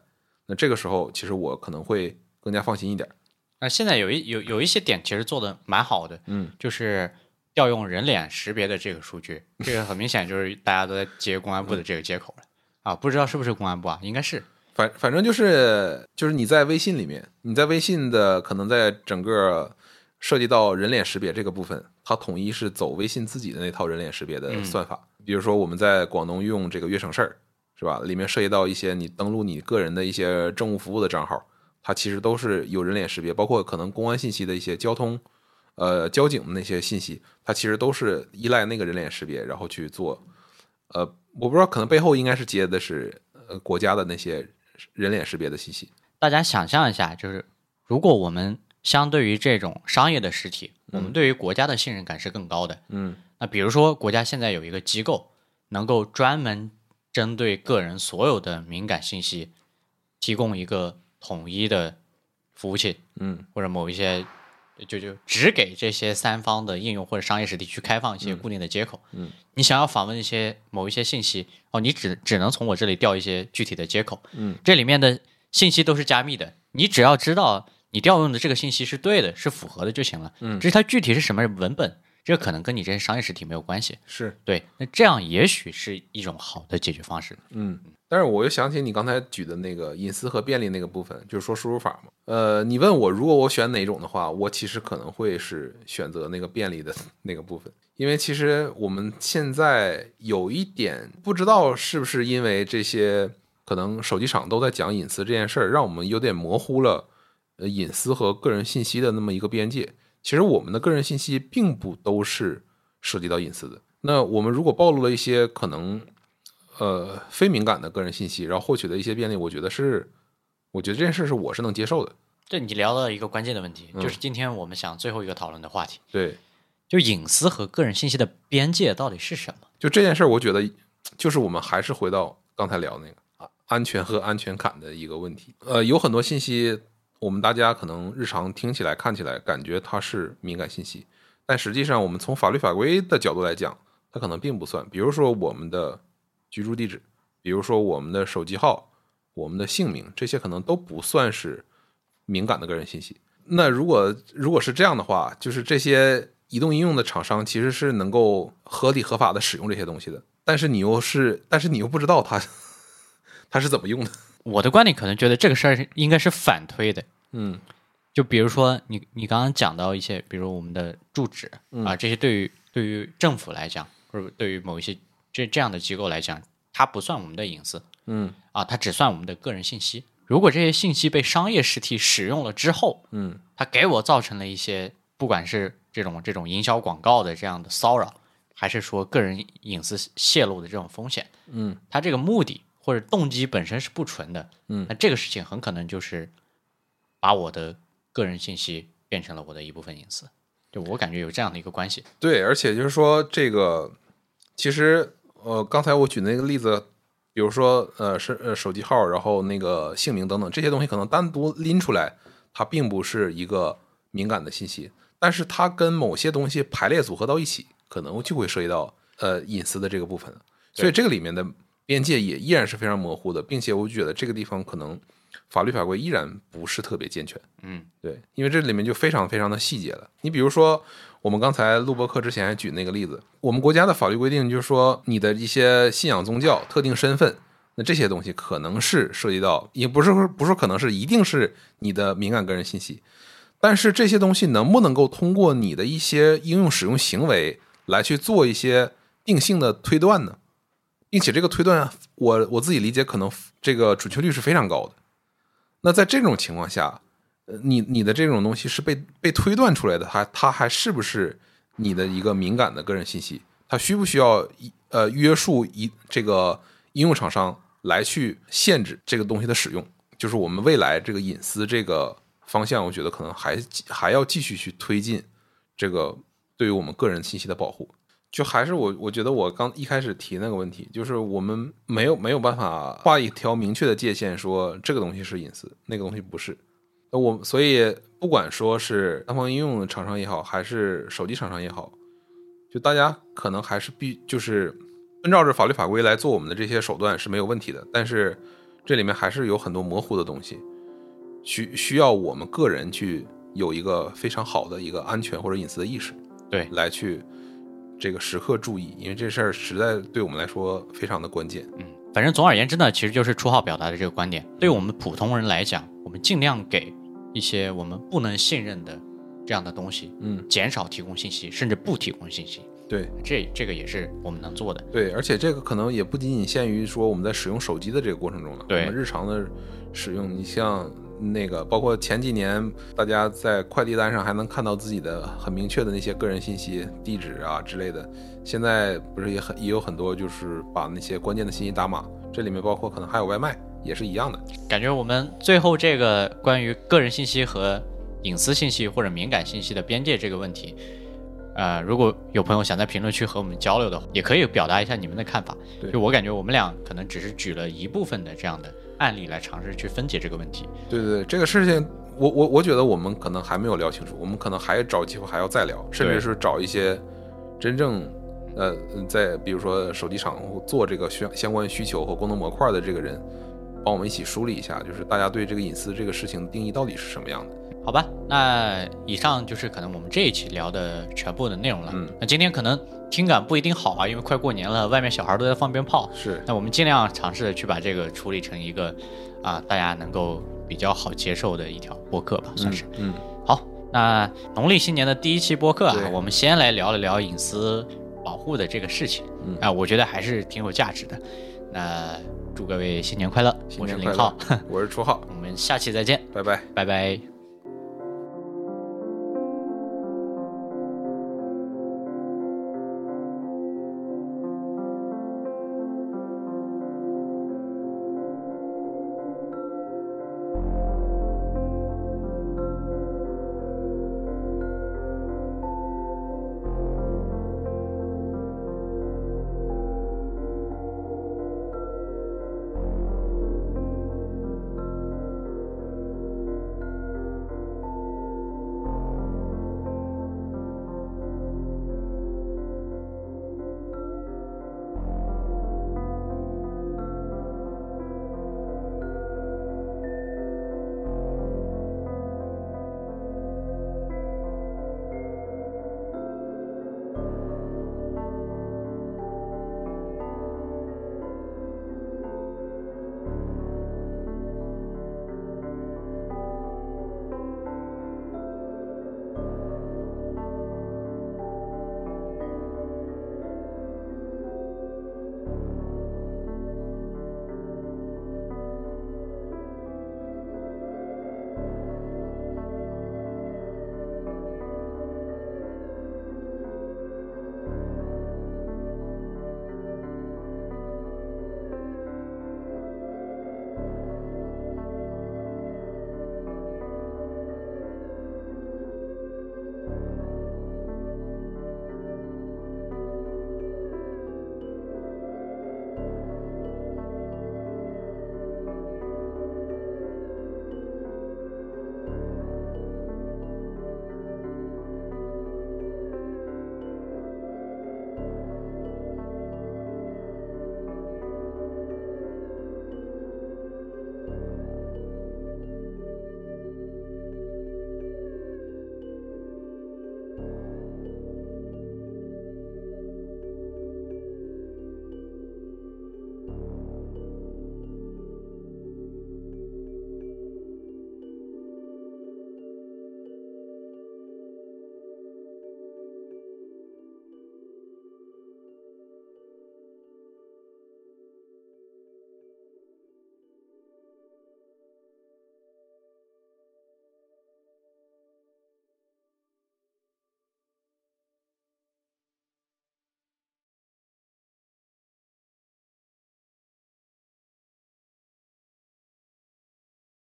那这个时候其实我可能会更加放心一点。那现在有一有有一些点其实做的蛮好的，嗯，就是调用人脸识别的这个数据，这个很明显就是大家都在接公安部的这个接口了、嗯、啊，不知道是不是公安部啊，应该是，反反正就是就是你在微信里面，你在微信的可能在整个涉及到人脸识别这个部分，它统一是走微信自己的那套人脸识别的算法。嗯，比如说我们在广东用这个粤省事儿，是吧？里面涉及到一些你登录你个人的一些政务服务的账号，它其实都是有人脸识别，包括可能公安信息的一些交通、呃交警那些信息，它其实都是依赖那个人脸识别，然后去做。呃，我不知道，可能背后应该是接的是呃国家的那些人脸识别的信息。大家想象一下，就是如果我们相对于这种商业的实体，我们对于国家的信任感是更高的，嗯。那比如说国家现在有一个机构能够专门针对个人所有的敏感信息提供一个统一的服务器，嗯，或者某一些就就只给这些三方的应用或者商业实体去开放一些固定的接口，嗯，你想要访问一些某一些信息，哦，你只只能从我这里调一些具体的接口，嗯，这里面的信息都是加密的，你只要知道你调用的这个信息是对的，是符合的就行了，嗯，至于它具体是什么文本，这可能跟你这些商业实体没有关系，是对。那这样也许是一种好的解决方式。嗯，但是我又想起你刚才举的那个隐私和便利那个部分，就是说输入法嘛。呃，你问我如果我选哪种的话，我其实可能会是选择那个便利的那个部分，因为其实我们现在有一点不知道是不是因为这些可能手机厂都在讲隐私这件事儿，让我们有点模糊了呃隐私和个人信息的那么一个边界。其实我们的个人信息并不都是涉及到隐私的。那我们如果暴露了一些可能呃，非敏感的个人信息，然后获取的一些便利，我觉得是，我觉得这件事是我是能接受的。对，你聊了一个关键的问题，嗯，就是今天我们想最后一个讨论的话题。对，就隐私和个人信息的边界到底是什么？就这件事，我觉得就是我们还是回到刚才聊那个安全和安全感的一个问题。呃，有很多信息，我们大家可能日常听起来、看起来，感觉它是敏感信息，但实际上我们从法律法规的角度来讲，它可能并不算。比如说我们的居住地址，比如说我们的手机号，我们的姓名，这些可能都不算是敏感的个人信息。那如果如果是这样的话，就是这些移动应用的厂商其实是能够合理合法的使用这些东西的，但是你又是但是你又不知道它它是怎么用的。我的观点可能觉得这个事儿应该是反推的。嗯，就比如说你你刚刚讲到一些，比如我们的住址，嗯，啊，这些对于对于政府来讲，或者对于某一些这样的机构来讲，它不算我们的隐私，嗯，啊，它只算我们的个人信息。如果这些信息被商业实体使用了之后，嗯，它给我造成了一些，不管是这种这种营销广告的这样的骚扰，还是说个人隐私泄露的这种风险，嗯，它这个目的或者动机本身是不纯的，嗯，那这个事情很可能就是把我的个人信息变成了我的一部分隐私。就我感觉有这样的一个关系。对，而且就是说这个其实。呃，刚才我举那个例子，比如说呃是呃手机号，然后那个姓名等等这些东西，可能单独拎出来，它并不是一个敏感的信息，但是它跟某些东西排列组合到一起，可能就会涉及到呃隐私的这个部分。所以这个里面的边界也依然是非常模糊的，并且我觉得这个地方可能法律法规依然不是特别健全。嗯，对，因为这里面就非常非常的细节了。你比如说。我们刚才录播课之前还举那个例子，我们国家的法律规定就是说，你的一些信仰、宗教、特定身份，那这些东西可能是涉及到，也不是不是可能是，一定是你的敏感个人信息。但是这些东西能不能够通过你的一些应用使用行为来去做一些定性的推断呢？并且这个推断，我我自己理解，可能这个准确率是非常高的。那在这种情况下。你你的这种东西是被被推断出来的，它它还是不是你的一个敏感的个人信息？它需不需要呃约束一这个应用厂商来去限制这个东西的使用？就是我们未来这个隐私这个方向，我觉得可能还还要继续去推进这个对于我们个人信息的保护。就还是我我觉得我刚一开始提那个问题，就是我们没有没有办法画一条明确的界限，说这个东西是隐私，那个东西不是。我所以不管说是单方应用厂商也好，还是手机厂商也好，就大家可能还是必就是遵照着法律法规来做我们的这些手段是没有问题的，但是这里面还是有很多模糊的东西，需需要我们个人去有一个非常好的一个安全或者隐私的意识，对，来去这个时刻注意，因为这事儿实在对我们来说非常的关键。嗯，反正总而言之呢，其实就是初号表达的这个观点，对我们普通人来讲，我们尽量给一些我们不能信任的这样的东西，嗯，减少提供信息，甚至不提供信息。对，这这个也是我们能做的。对，而且这个可能也不仅仅限于说我们在使用手机的这个过程中了，对，我们日常的使用，你像那个包括前几年大家在快递单上还能看到自己的很明确的那些个人信息，地址啊之类的，现在不是也很也有很多就是把那些关键的信息打码，这里面包括可能还有外卖也是一样的。感觉我们最后这个关于个人信息和隐私信息或者敏感信息的边界这个问题，呃，如果有朋友想在评论区和我们交流的话，也可以表达一下你们的看法。就我感觉我们俩可能只是举了一部分的这样的案例来尝试去分解这个问题。对对对，这个事情我我我觉得我们可能还没有聊清楚，我们可能还找机会还要再聊，甚至是找一些真正呃在比如说手机厂做这个相关需求和功能模块的这个人，帮我们一起梳理一下，就是大家对这个隐私这个事情的定义到底是什么样的。好吧，那以上就是可能我们这一期聊的全部的内容了。嗯，那今天可能听感不一定好啊，因为快过年了，外面小孩都在放鞭炮。是，那我们尽量尝试去把这个处理成一个啊、呃，大家能够比较好接受的一条播客吧，算是。嗯，嗯好，那农历新年的第一期播客啊，我们先来聊了聊隐私保护的这个事情。嗯，啊、呃，我觉得还是挺有价值的。那祝各位新年快乐！新年快乐，我是林浩，我是初浩，我们下期再见，拜拜，拜拜。